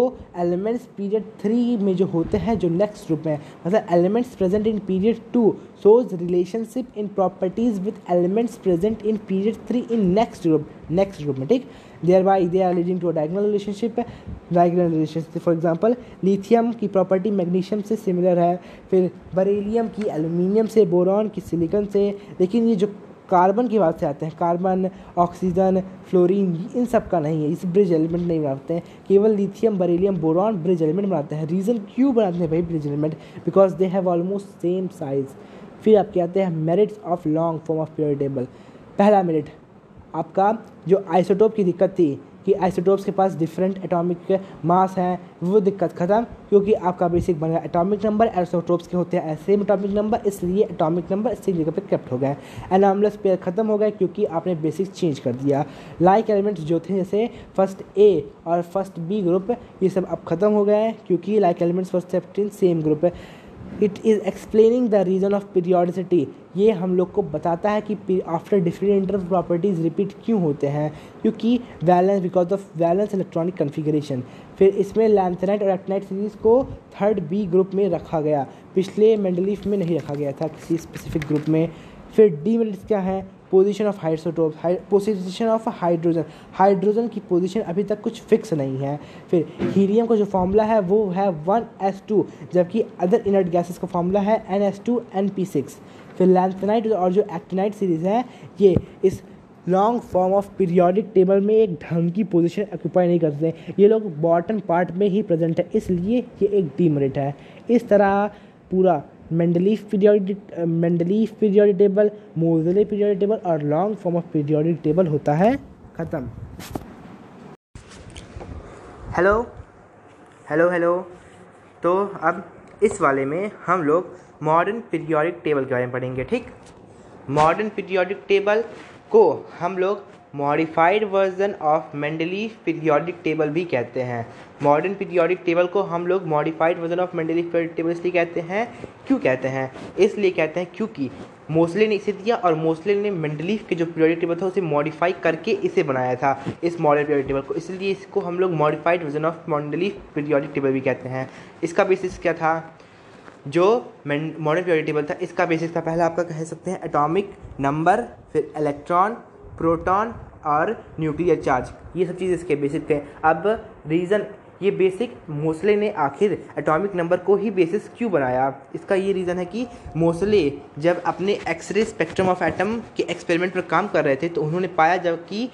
एलिमेंट्स पीरियड 3 में जो होते हैं, जो नेक्स्ट ग्रुप में, मतलब elements present in period 2 shows relationship in properties with elements present in period 3 in next group में, ठीक। Thereby they are leading to a diagonal relationship। For example lithium की प्रॉपर्टी मैग्नीशियम से similar है, फिर beryllium की aluminium से, boron की silicon से। लेकिन ये जो कार्बन की बात से आते हैं, कार्बन, ऑक्सीजन, फ्लोरीन, इन सब का नहीं है, इस ब्रिज एलिमेंट नहीं बनाते हैं। केवल lithium, beryllium, boron bridge element बनाते हैं। रीज़न क्यों बनाते हैं भाई bridge element, because they have almost same size. फिर आपके आते हैं merits of long form of period table. पहला मेरिट आपका जो आइसोटोप की दिक्कत थी कि आइसोटोप्स के पास डिफरेंट एटॉमिक मास हैं, वो दिक्कत ख़त्म, क्योंकि आपका बेसिक बन गया एटॉमिक नंबर, आइसोटोप्स के होते हैं सेम एटॉमिक नंबर, इसलिए एटॉमिक नंबर सेम जगह पे कैप्ट हो गए। एनॉमलस पेयर ख़त्म हो गए क्योंकि आपने बेसिक चेंज कर दिया। लाइक एलिमेंट्स जो थे जैसे फर्स्ट ए और फर्स्ट बी ग्रुप, ये सब अब ख़त्म हो गए क्योंकि लाइक एलिमेंट्स फर्स्ट सेप्टिन सेम ग्रुप है। It is explaining the reason of periodicity. ये हम लोग को बताता है कि after different interval properties repeat क्यों होते हैं, क्योंकि valence, because of valence electronic configuration. फिर इसमें लैंथेनाइट और एक्टिनाइट सीरीज़ को थर्ड बी ग्रुप में रखा गया, पिछले मेंडलीफ में नहीं रखा गया था किसी स्पेसिफिक ग्रुप में। फिर डी मेरिट्स क्या है, position of isotopes, position of hydrogen, hydrogen की पोजीशन अभी तक कुछ फिक्स नहीं है। फिर हीलियम का जो फार्मूला है वो है 1s2, जबकि अदर इनर्ट गैसेस का फार्मूला है ns2 np6। फिर लैंथेनाइट और जो एक्टिनाइट सीरीज़ है ये इस long form of periodic table में एक ढंग की पोजीशन ऑक्यूपाई नहीं करते, ये लोग बॉटम पार्ट में ही प्रेजेंट है, इसलिए ये एक डीमेरिट है। इस तरह पूरा Mendeleev periodic table, Moseley periodic table और long form of periodic table होता है, ख़त्म। हेलो। तो अब इस वाले में हम लोग मॉडर्न पीरियोडिक टेबल के बारे में पढ़ेंगे, ठीक। मॉडर्न पीरियोडिक टेबल को हम लोग modified version of Mendeleev periodic table भी कहते हैं। मॉडर्न पीरियोडिक टेबल को हम लोग modified version of Mendeleev periodic table इसलिए कहते हैं, क्यों कहते हैं, इसलिए कहते हैं क्योंकि मोसले ने इसे दिया और मोसले ने मेंडलीफ के जो पीरियोडिक टेबल था उसे मॉडिफाई करके इसे बनाया था, इस मॉडर्न पीरियोडिक टेबल को, इसलिए इसको हम लोग modified version of Mendeleev periodic table भी कहते हैं। इसका बेसिस क्या था, जो मॉडर्न पीरियोडिक टेबल था इसका बेसिस था पहला आपका कह सकते हैं एटॉमिक नंबर, फिर इलेक्ट्रॉन, प्रोटॉन और न्यूक्लियर चार्ज, ये सब चीज़ इसके बेसिक थे। अब रीज़न ये बेसिक मोसले ने आखिर एटॉमिक नंबर को ही बेसिस क्यों बनाया, इसका ये रीज़न है कि मोसले जब अपने एक्सरे स्पेक्ट्रम ऑफ एटम के एक्सपेरिमेंट पर काम कर रहे थे तो उन्होंने पाया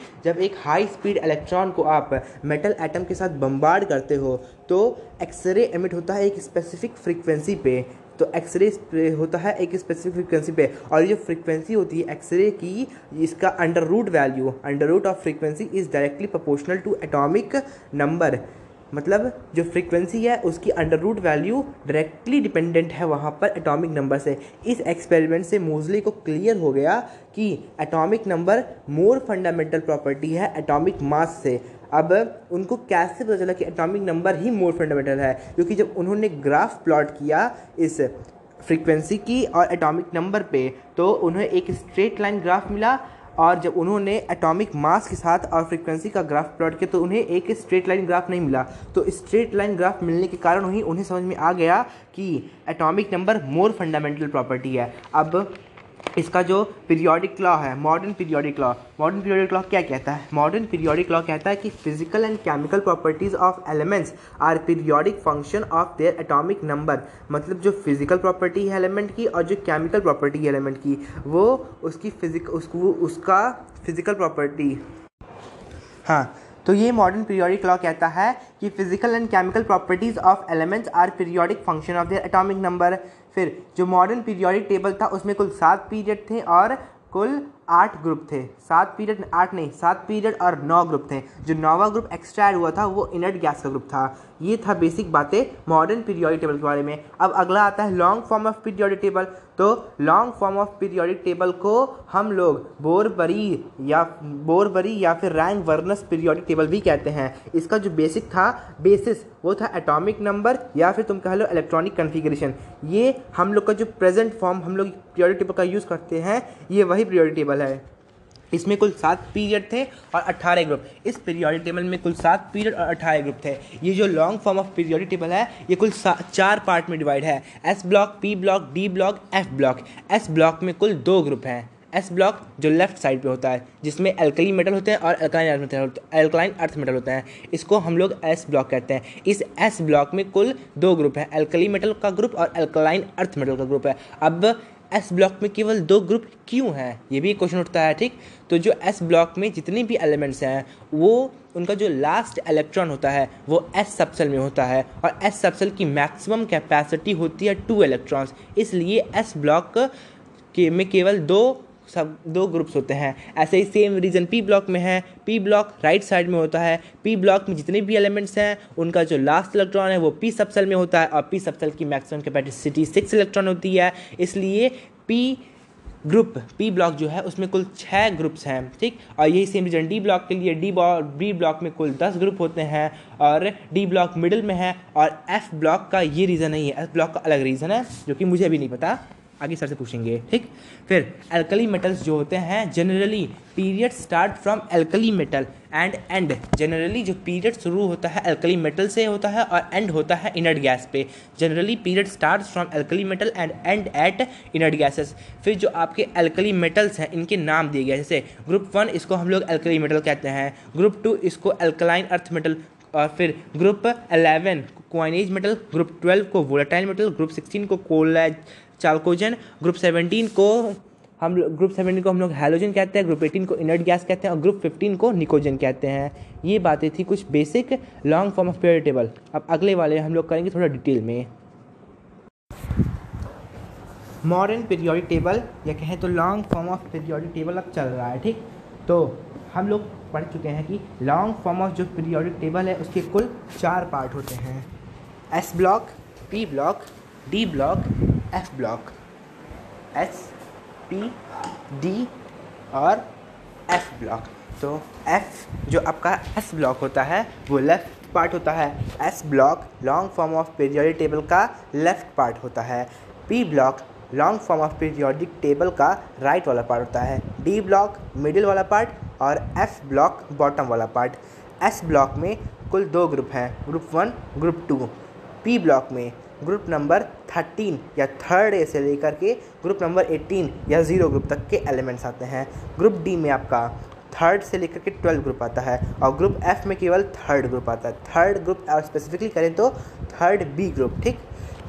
जब एक हाई स्पीड इलेक्ट्रॉन को आप मेटल एटम के साथ बम्बार्ड करते हो तो एक्सरे एमिट होता है एक स्पेसिफिक फ्रीक्वेंसी पे, तो एक्सरे होता है एक स्पेसिफिक फ्रीक्वेंसी पे, और जो फ्रीक्वेंसी होती है एक्सरे की, इसका under root of frequency is directly proportional to atomic number, मतलब जो फ्रीक्वेंसी है उसकी under root value directly dependent है वहाँ पर एटॉमिक नंबर से। इस एक्सपेरिमेंट से मोज़ले को क्लियर हो गया कि atomic number more fundamental property है एटॉमिक मास से। अब उनको कैसे पता चला कि एटॉमिक नंबर ही मोर फंडामेंटल है, क्योंकि जब उन्होंने ग्राफ प्लॉट किया इस फ्रीक्वेंसी की और एटॉमिक नंबर पे तो उन्हें एक स्ट्रेट लाइन ग्राफ मिला, और जब उन्होंने एटॉमिक मास के साथ और फ्रीक्वेंसी का ग्राफ प्लॉट किया तो उन्हें एक स्ट्रेट लाइन ग्राफ नहीं मिला। तो स्ट्रेट लाइन ग्राफ मिलने के कारण ही उन्हें समझ में आ गया कि atomic number more fundamental property है। अब इसका जो पीरियोडिक लॉ है, मॉडर्न पीरियोडिक लॉ क्या कहता है? मॉडर्न पीरियोडिक लॉ कहता है कि physical and chemical properties of elements are periodic function of their atomic number. मतलब जो फिजिकल प्रॉपर्टी है एलिमेंट की और जो केमिकल प्रॉपर्टी है एलिमेंट की वो उसकी उसका फिजिकल प्रॉपर्टी। हाँ, तो ये मॉडर्न पीरियोडिक लॉ कहता है कि physical and chemical properties of elements are periodic function of their atomic number. फिर जो मॉडर्न पीरियोडिक टेबल था उसमें कुल 7 पीरियड थे और कुल 8 ग्रुप थे। 7 पीरियड और 9 ग्रुप थे। जो नौवा ग्रुप एक्स्ट्रा ऐड हुआ था वो इनर्ट गैस का ग्रुप था। ये था बेसिक बातें मॉडर्न पीरियोडिक टेबल के बारे में। अब अगला आता है long form of periodic table. तो long form of periodic table को हम लोग बोरबरी या फिर रैंक वर्नस पीरियोडिक टेबल भी कहते हैं। इसका जो बेसिक था बेसिस वो था एटॉमिक नंबर या फिर तुम कह लो इलेक्ट्रॉनिक कन्फिग्रेशन। ये हम लोग का जो प्रेजेंट फॉर्म हम लोग पीरियोडिक टेबल का यूज़ करते हैं ये वही पीरियोडिक टेबल है। इसमें कुल 7 पीरियड थे और 18 ग्रुप। इस पीरियोडिक टेबल में कुल 7 पीरियड और 18 ग्रुप थे। ये जो long form of periodic table है ये कुल 4 पार्ट में डिवाइड है। S block, P block, D block, F block. S block में कुल 2 ग्रुप हैं। एस ब्लॉक जो लेफ्ट साइड पे होता है जिसमें अल्कली मेटल होते हैं और अल्कलाइन अर्थ मेटल होते हैं, इसको हम लोग एस ब्लॉक कहते हैं। इस एस ब्लॉक में कुल 2 ग्रुप हैं, अल्कली मेटल का ग्रुप और अल्कलाइन अर्थ मेटल का ग्रुप है। अब एस ब्लॉक में केवल 2 ग्रुप क्यों हैं ये भी क्वेश्चन उठता है, ठीक। तो जो एस ब्लॉक में जितने भी एलिमेंट्स हैं वो उनका जो लास्ट इलेक्ट्रॉन होता है वो एस सबसेल में होता है और एस सबसेल की मैक्सिमम कैपेसिटी होती है 2 इलेक्ट्रॉन्स। इसलिए एस ब्लॉक के में केवल 2 ग्रुप्स होते हैं। ऐसे ही सेम रीज़न पी ब्लॉक में है। पी ब्लॉक राइट साइड में होता है। पी ब्लॉक में जितने भी एलिमेंट्स हैं उनका जो लास्ट इलेक्ट्रॉन है वो पी सबसेल में होता है और पी सबसेल की मैक्सिमम कैपेसिटी 6 इलेक्ट्रॉन होती है। इसलिए पी ब्लॉक जो है उसमें कुल 6 ग्रुप्स हैं, ठीक। और यही सेम रीजन डी ब्लॉक के लिए, डी ब्लॉक में कुल 10 ग्रुप होते हैं और डी ब्लॉक मिडिल में है। और एफ ब्लॉक का ये रीज़न नहीं है, एफ ब्लॉक का अलग रीज़न है जो कि मुझे अभी नहीं पता, आगे सर से पूछेंगे, ठीक। फिर अल्कली मेटल्स जो होते हैं generally period start from alkali metal and and. Generally जो पीरियड शुरू होता है अल्कली मेटल से होता है और एंड होता है इनर्ट गैस पे। Generally period start from alkali metal and and at inert gases. फिर जो आपके अल्कली मेटल्स हैं इनके नाम दिए गए, जैसे ग्रुप 1 इसको हम लोग अल्कली मेटल कहते हैं, ग्रुप 2 इसको अल्कलाइन अर्थ मेटल, और फिर ग्रुप 11 क्वाइनेज मेटल, ग्रुप 12 को वोलेटाइल मेटल, ग्रुप 16 को चाल्कोजन, ग्रुप 17 को हम लोग हैलोजन कहते हैं, ग्रुप 18 को इनर्ट गैस कहते हैं और ग्रुप 15 को निकोजन कहते हैं। ये बातें थी कुछ basic long form of periodic table. अब अगले वाले हम लोग करेंगे थोड़ा डिटेल में। मॉडर्न पीरियोडिक टेबल या कहें तो long form of periodic table अब चल रहा है, ठीक। तो हम लोग पढ़ चुके हैं कि लॉन्ग फॉर्म ऑफ जो पीरियोडिक टेबल है उसके कुल 4 पार्ट होते हैं, S block, P block, D block, F block. S, P, D और एफ ब्लॉक। तो एफ जो आपका एस ब्लॉक होता है वो लेफ्ट पार्ट होता है। S block long form of periodic table का लेफ्ट पार्ट होता है। P block long form of periodic table का राइट वाला पार्ट होता है। डी ब्लॉक मिडिल वाला पार्ट और एफ ब्लॉक बॉटम वाला पार्ट। एस ब्लॉक में कुल 2 ग्रुप हैं, ग्रुप 1, ग्रुप 2। पी ब्लॉक में ग्रुप नंबर 13 या थर्ड ए से लेकर के ग्रुप नंबर 18 या 0 ग्रुप तक के एलिमेंट्स आते हैं। ग्रुप डी में आपका थर्ड से लेकर के 12 ग्रुप आता है और ग्रुप एफ में केवल 3rd ग्रुप आता है। 3rd ग्रुप और स्पेसिफिकली करें तो 3rd बी ग्रुप, ठीक।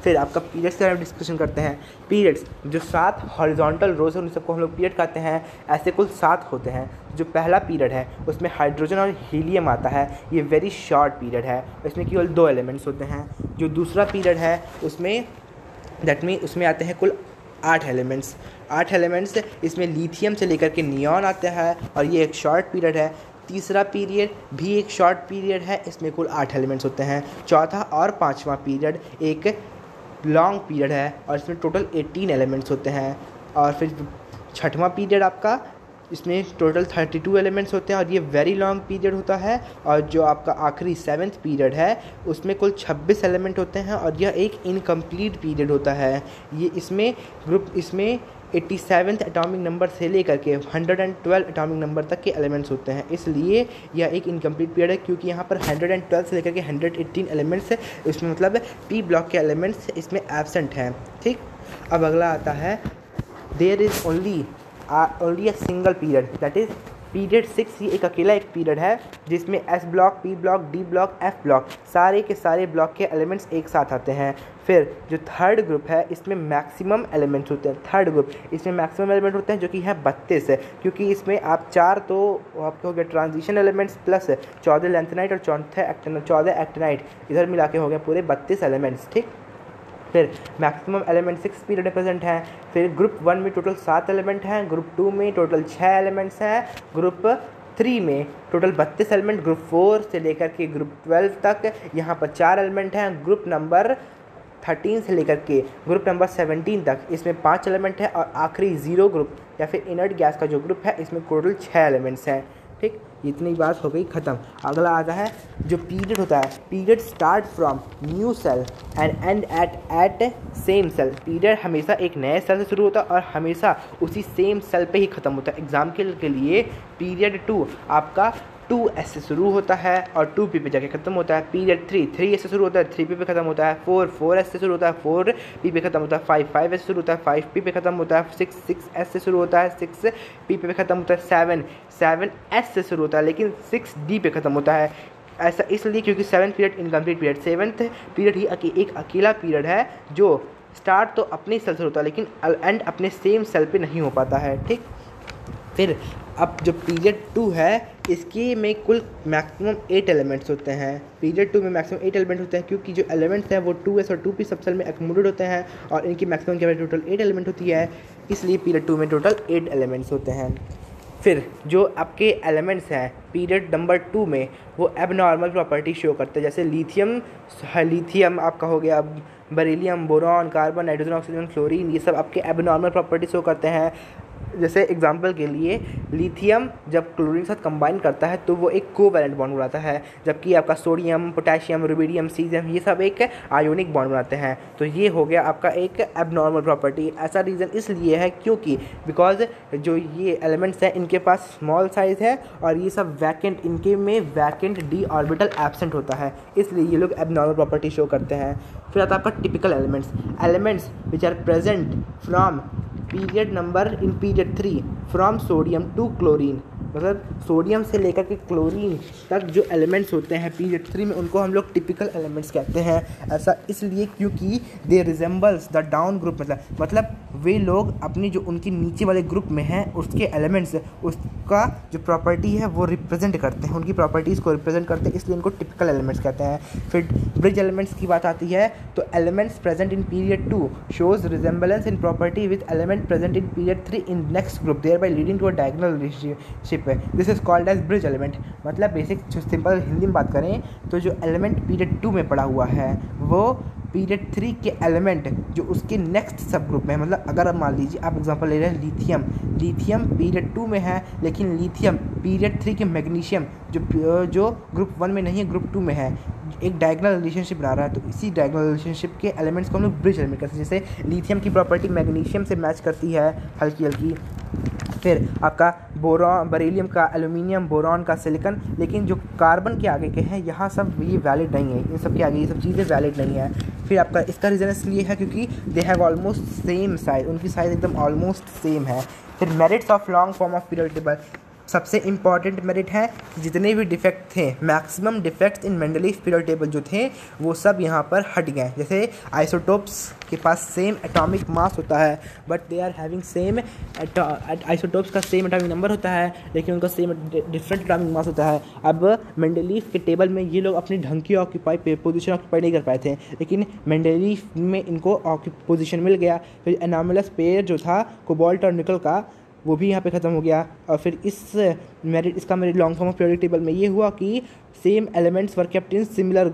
फिर आपका पीरियड्स का डिस्कशन करते हैं। पीरियड्स जो 7 हॉरिजॉन्टल रोज हैं उन सबको हम लोग पीरियड कहते हैं। ऐसे कुल 7 होते हैं। जो पहला पीरियड है उसमें हाइड्रोजन और हीलियम आता है, ये वेरी शॉर्ट पीरियड है, इसमें केवल 2 एलिमेंट्स होते हैं। जो दूसरा पीरियड है उसमें उसमें आते हैं कुल 8 एलिमेंट्स। 8 एलिमेंट्स, इसमें लिथियम से लेकर के नियॉन आता है और ये एक शॉर्ट पीरियड है। तीसरा पीरियड भी एक शॉर्ट पीरियड है, इसमें कुल 8 एलिमेंट्स होते हैं। चौथा और 5वां पीरियड एक लॉन्ग पीरियड है और इसमें टोटल 18 एलिमेंट्स होते हैं। और फिर 6वां पीरियड आपका इसमें टोटल 32 एलिमेंट्स होते हैं और ये वेरी लॉन्ग पीरियड होता है। और जो आपका आखिरी सेवेंथ पीरियड है उसमें कुल 26 एलिमेंट होते हैं और यह एक इनकम्प्लीट पीरियड होता है। ये इसमें 87 एटॉमिक नंबर से लेकर के 112 एटॉमिक नंबर तक के एलिमेंट्स होते हैं, इसलिए यह एक इनकम्प्लीट पीरियड है क्योंकि यहाँ पर 112 से लेकर के 118 एलिमेंट्स है। इसमें मतलब पी ब्लॉक के एलिमेंट्स इसमें एब्सेंट हैं। ठीक, अब अगला आता है there is only a single period that is period 6। ये एक अकेला पीरियड है जिसमें S block, P block, D block, F block सारे के सारे ब्लॉक के एलिमेंट्स एक साथ आते हैं। फिर जो थर्ड ग्रुप है इसमें मैक्सिमम एलिमेंट्स होते हैं। थर्ड ग्रुप इसमें मैक्सिमम एलिमेंट होते हैं जो कि है 32 है, क्योंकि इसमें आप 4 तो आपके हो गए ट्रांजिशन एलिमेंट्स प्लस 14 लेंथेनाइट और 14 एक्टिनाइट, इधर मिला के हो गए पूरे 32 एलिमेंट्स। ठीक, फिर मैक्सिमम एलिमेंट 6 पीरियड में प्रेजेंट हैं। फिर ग्रुप 1 में टोटल 7 एलिमेंट हैं, ग्रुप 2 में टोटल 6 एलिमेंट्स हैं, ग्रुप 3 में टोटल 32 एलिमेंट, ग्रुप 4 से लेकर के ग्रुप 12 तक यहाँ पर 4 एलिमेंट हैं, ग्रुप नंबर 13 से लेकर के ग्रुप नंबर 17 तक इसमें 5 एलिमेंट है, और आखिरी जीरो ग्रुप या फिर इनर्ट गैस का जो ग्रुप है इसमें टोटल 6 एलिमेंट्स हैं। ठीक, इतनी बात हो गई ख़त्म। अगला आता है जो पीरियड होता है, period start from new cell and and at same cell. Period हमेशा एक नए सेल से शुरू होता है और हमेशा उसी सेम सेल पे ही ख़त्म होता है। एग्जाम्पल के लिए पीरियड 2 आपका 2s से शुरू होता है और 2p पे जाके ख़त्म होता है। पीरियड 3 3s से शुरू होता है, 3p पे ख़त्म होता है। 4 4s से शुरू होता है, 4p पे ख़त्म होता है। 5 5s से शुरू होता है, 5p पे ख़त्म होता है। 6 6s से शुरू होता है, 6p पे ख़त्म होता है। 7 7s से शुरू होता है लेकिन 6d पे ख़त्म होता है। ऐसा इसलिए क्योंकि 7 period incomplete period, 7th period ही एक अकेला पीरियड है जो स्टार्ट तो अपने सेल से होता है लेकिन एंड अपने सेम सेल पे नहीं हो पाता है। ठीक, फिर अब जो पीरियड 2 है इसकी में कुल मैक्सिमम 8 एलिमेंट्स होते हैं। पीरियड 2 में मैक्सिमम 8 एलिमेंट होते हैं क्योंकि जो एलिमेंट्स हैं वो 2s और 2p सबसेल में एक्यूमुलेट होते हैं और इनकी मैक्सिमम क्या टोटल 8 एलिमेंट होती है, इसलिए पीरियड 2 में टोटल 8 एलिमेंट्स होते हैं। फिर जो आपके एलिमेंट्स हैं पीरियड नंबर 2 में वो एबनॉर्मल प्रॉपर्टी शो करते हैं, जैसे लिथियम आपका हो गया, beryllium, boron, carbon, nitrogen, oxygen, fluorine, ये सब आपके एबनॉर्मल प्रॉपर्टी शो करते हैं। जैसे एग्जाम्पल के लिए लिथियम जब क्लोरीन के साथ कंबाइन करता है तो वो एक कोवैलेंट बॉन्ड बनाता है, जबकि आपका सोडियम, पोटेशियम, रुबिडियम, सीज़ियम ये सब एक आयोनिक बॉन्ड बनाते हैं। तो ये हो गया आपका एक एबनॉर्मल प्रॉपर्टी। ऐसा रीज़न इसलिए है क्योंकि बिकॉज जो ये एलिमेंट्स हैं इनके पास स्मॉल साइज़ है और ये सब वैकेंट, इनके में वैकेंट डी ऑर्बिटल एब्सेंट होता है, इसलिए ये लोग एबनॉर्मल प्रॉपर्टी शो करते हैं। फिर आता है आपका typical elements, elements which are present from period number in period 3 from sodium to chlorine, मतलब सोडियम से लेकर के क्लोरीन तक जो एलिमेंट्स होते हैं पीरियड 3 में उनको हम लोग टिपिकल एलिमेंट्स कहते हैं। ऐसा इसलिए क्योंकि they resembles the down group, मतलब वे लोग अपनी जो उनके नीचे वाले ग्रुप में हैं उसके एलिमेंट्स, उसका जो प्रॉपर्टी है वो रिप्रेजेंट करते हैं, उनकी प्रॉपर्टीज़ को रिप्रेजेंट करते हैं, इसलिए उनको टिपिकल एलिमेंट्स कहते हैं। फिर ब्रिज एलिमेंट्स की बात आती है तो elements present in period 2 shows resemblance in property with element present in period 3 in next group thereby leading to a diagonal relationship. This is called as bridge element. मतलब basic simple Hindi में बात करें तो जो element period 2 में पड़ा हुआ है वो पीरियड 3 के एलिमेंट जो उसके नेक्स्ट सब ग्रुप में है, मतलब अगर आप मान लीजिए आप एग्जांपल ले रहे हैं लिथियम पीरियड 2 में है लेकिन लिथियम पीरियड 3 के मैग्नीशियम जो ग्रुप 1 में नहीं है ग्रुप 2 में है, एक डायगोनल रिलेशनशिप बना रहा है, तो इसी डायगोनल रिलेशनशिप के एलिमेंट्स को हम लोग ब्रिज एलिमेंट कहते हैं। जैसे लिथियम की प्रॉपर्टी मैग्नीशियम से मैच करती है हल्की हल्की, फिर आपका बोरॉन, बेरिलियम का एल्यूमिनियम, बोरॉन का सिलिकॉन, लेकिन जो कार्बन के आगे के हैं यहाँ सब ये वैलिड नहीं है, इन सब के आगे ये सब चीज़ें वैलिड नहीं है। फिर आपका इसका रीज़न इसलिए है क्योंकि they have almost same size, उनकी साइज़ एकदम ऑलमोस्ट सेम है। फिर merits of long form of period table, सबसे इम्पॉर्टेंट मेरिट है जितने भी डिफेक्ट थे, maximum defects in Mendeleev period table जो थे वो सब यहाँ पर हट गए। जैसे आइसोटोप्स के पास सेम एटॉमिक मास होता है but they are having same, isotopes का सेम एटॉमिक नंबर होता है लेकिन उनका सेम डिफरेंट एटॉमिक मास होता है। अब मेंडलीव के टेबल में ये लोग अपनी ढंग की पोजीशन ऑक्यूपाई नहीं कर पाए थे लेकिन मेंडलीव में इनको पोजीशन मिल गया। फिर एनॉमलस पेयर जो था कोबाल्ट और निकल का वो भी यहाँ पे ख़त्म हो गया। और फिर इसका merit long form of periodic table में ये हुआ कि same elements were kept in similar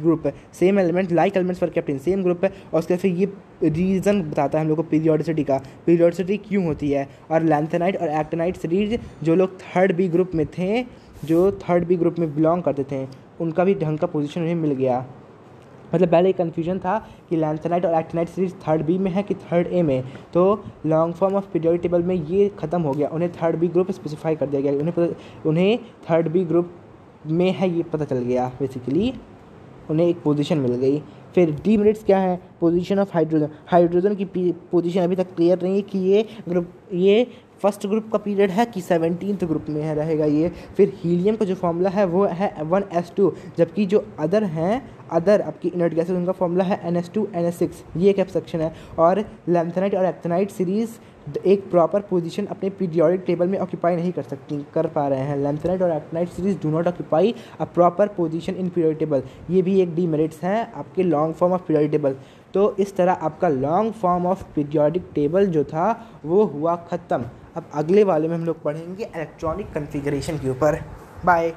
group, same element like elements were kept in same group है। और उसके फिर ये रीज़न बताता है हम लोग को पीरियोडिसिटी का, पीरियोडिसिटी क्यों होती है। और लैंथेनाइट और एक्टेनाइट सीरीज जो लोग थर्ड बी ग्रुप में थे, जो थर्ड बी ग्रुप में बिलोंग करते थे, उनका भी ढंग का पोजीशन उन्हें मिल गया। मतलब पहले कन्फ्यूजन था कि लैंथेनाइट और एक्टेनाइट सीरीज थर्ड बी में है कि थर्ड ए में, तो long form of periodic table में ये ख़त्म हो गया। उन्हें थर्ड बी ग्रुप स्पेसिफाई कर दिया गया, उन्हें थर्ड बी ग्रुप में है ये पता चल गया। बेसिकली उन्हें एक पोजीशन मिल गई। फिर डीमेरिट्स क्या है? Position of hydrogen. हाइड्रोजन की पोजीशन अभी तक क्लियर नहीं है कि ये फर्स्ट ग्रुप का पीरियड है कि 17th ग्रुप में है रहेगा ये। फिर हीलियम का जो फॉर्मूला है वो है 1s2, जबकि जो अदर हैं, अदर आपकी इनर्ट गैसेस, उनका फॉर्मूला है NH2 NH6। ये एक एब्स्ट्रक्शन है। और लैंथेनाइट और एक्टेनाइट सीरीज़ एक प्रॉपर पोजीशन अपने पीरियोडिक टेबल में ऑक्यूपाई नहीं कर पा रहे हैं। लैंथेनाइट और actinide series do not occupy a proper position in periodic table. ये भी एक डीमेरिट्स है आपके long form of periodic table. तो इस तरह आपका long form of periodic table जो था वो हुआ ख़त्म। अब अगले वाले में हम लोग पढ़ेंगे इलेक्ट्रॉनिक कॉन्फ़िगरेशन के ऊपर। बाय।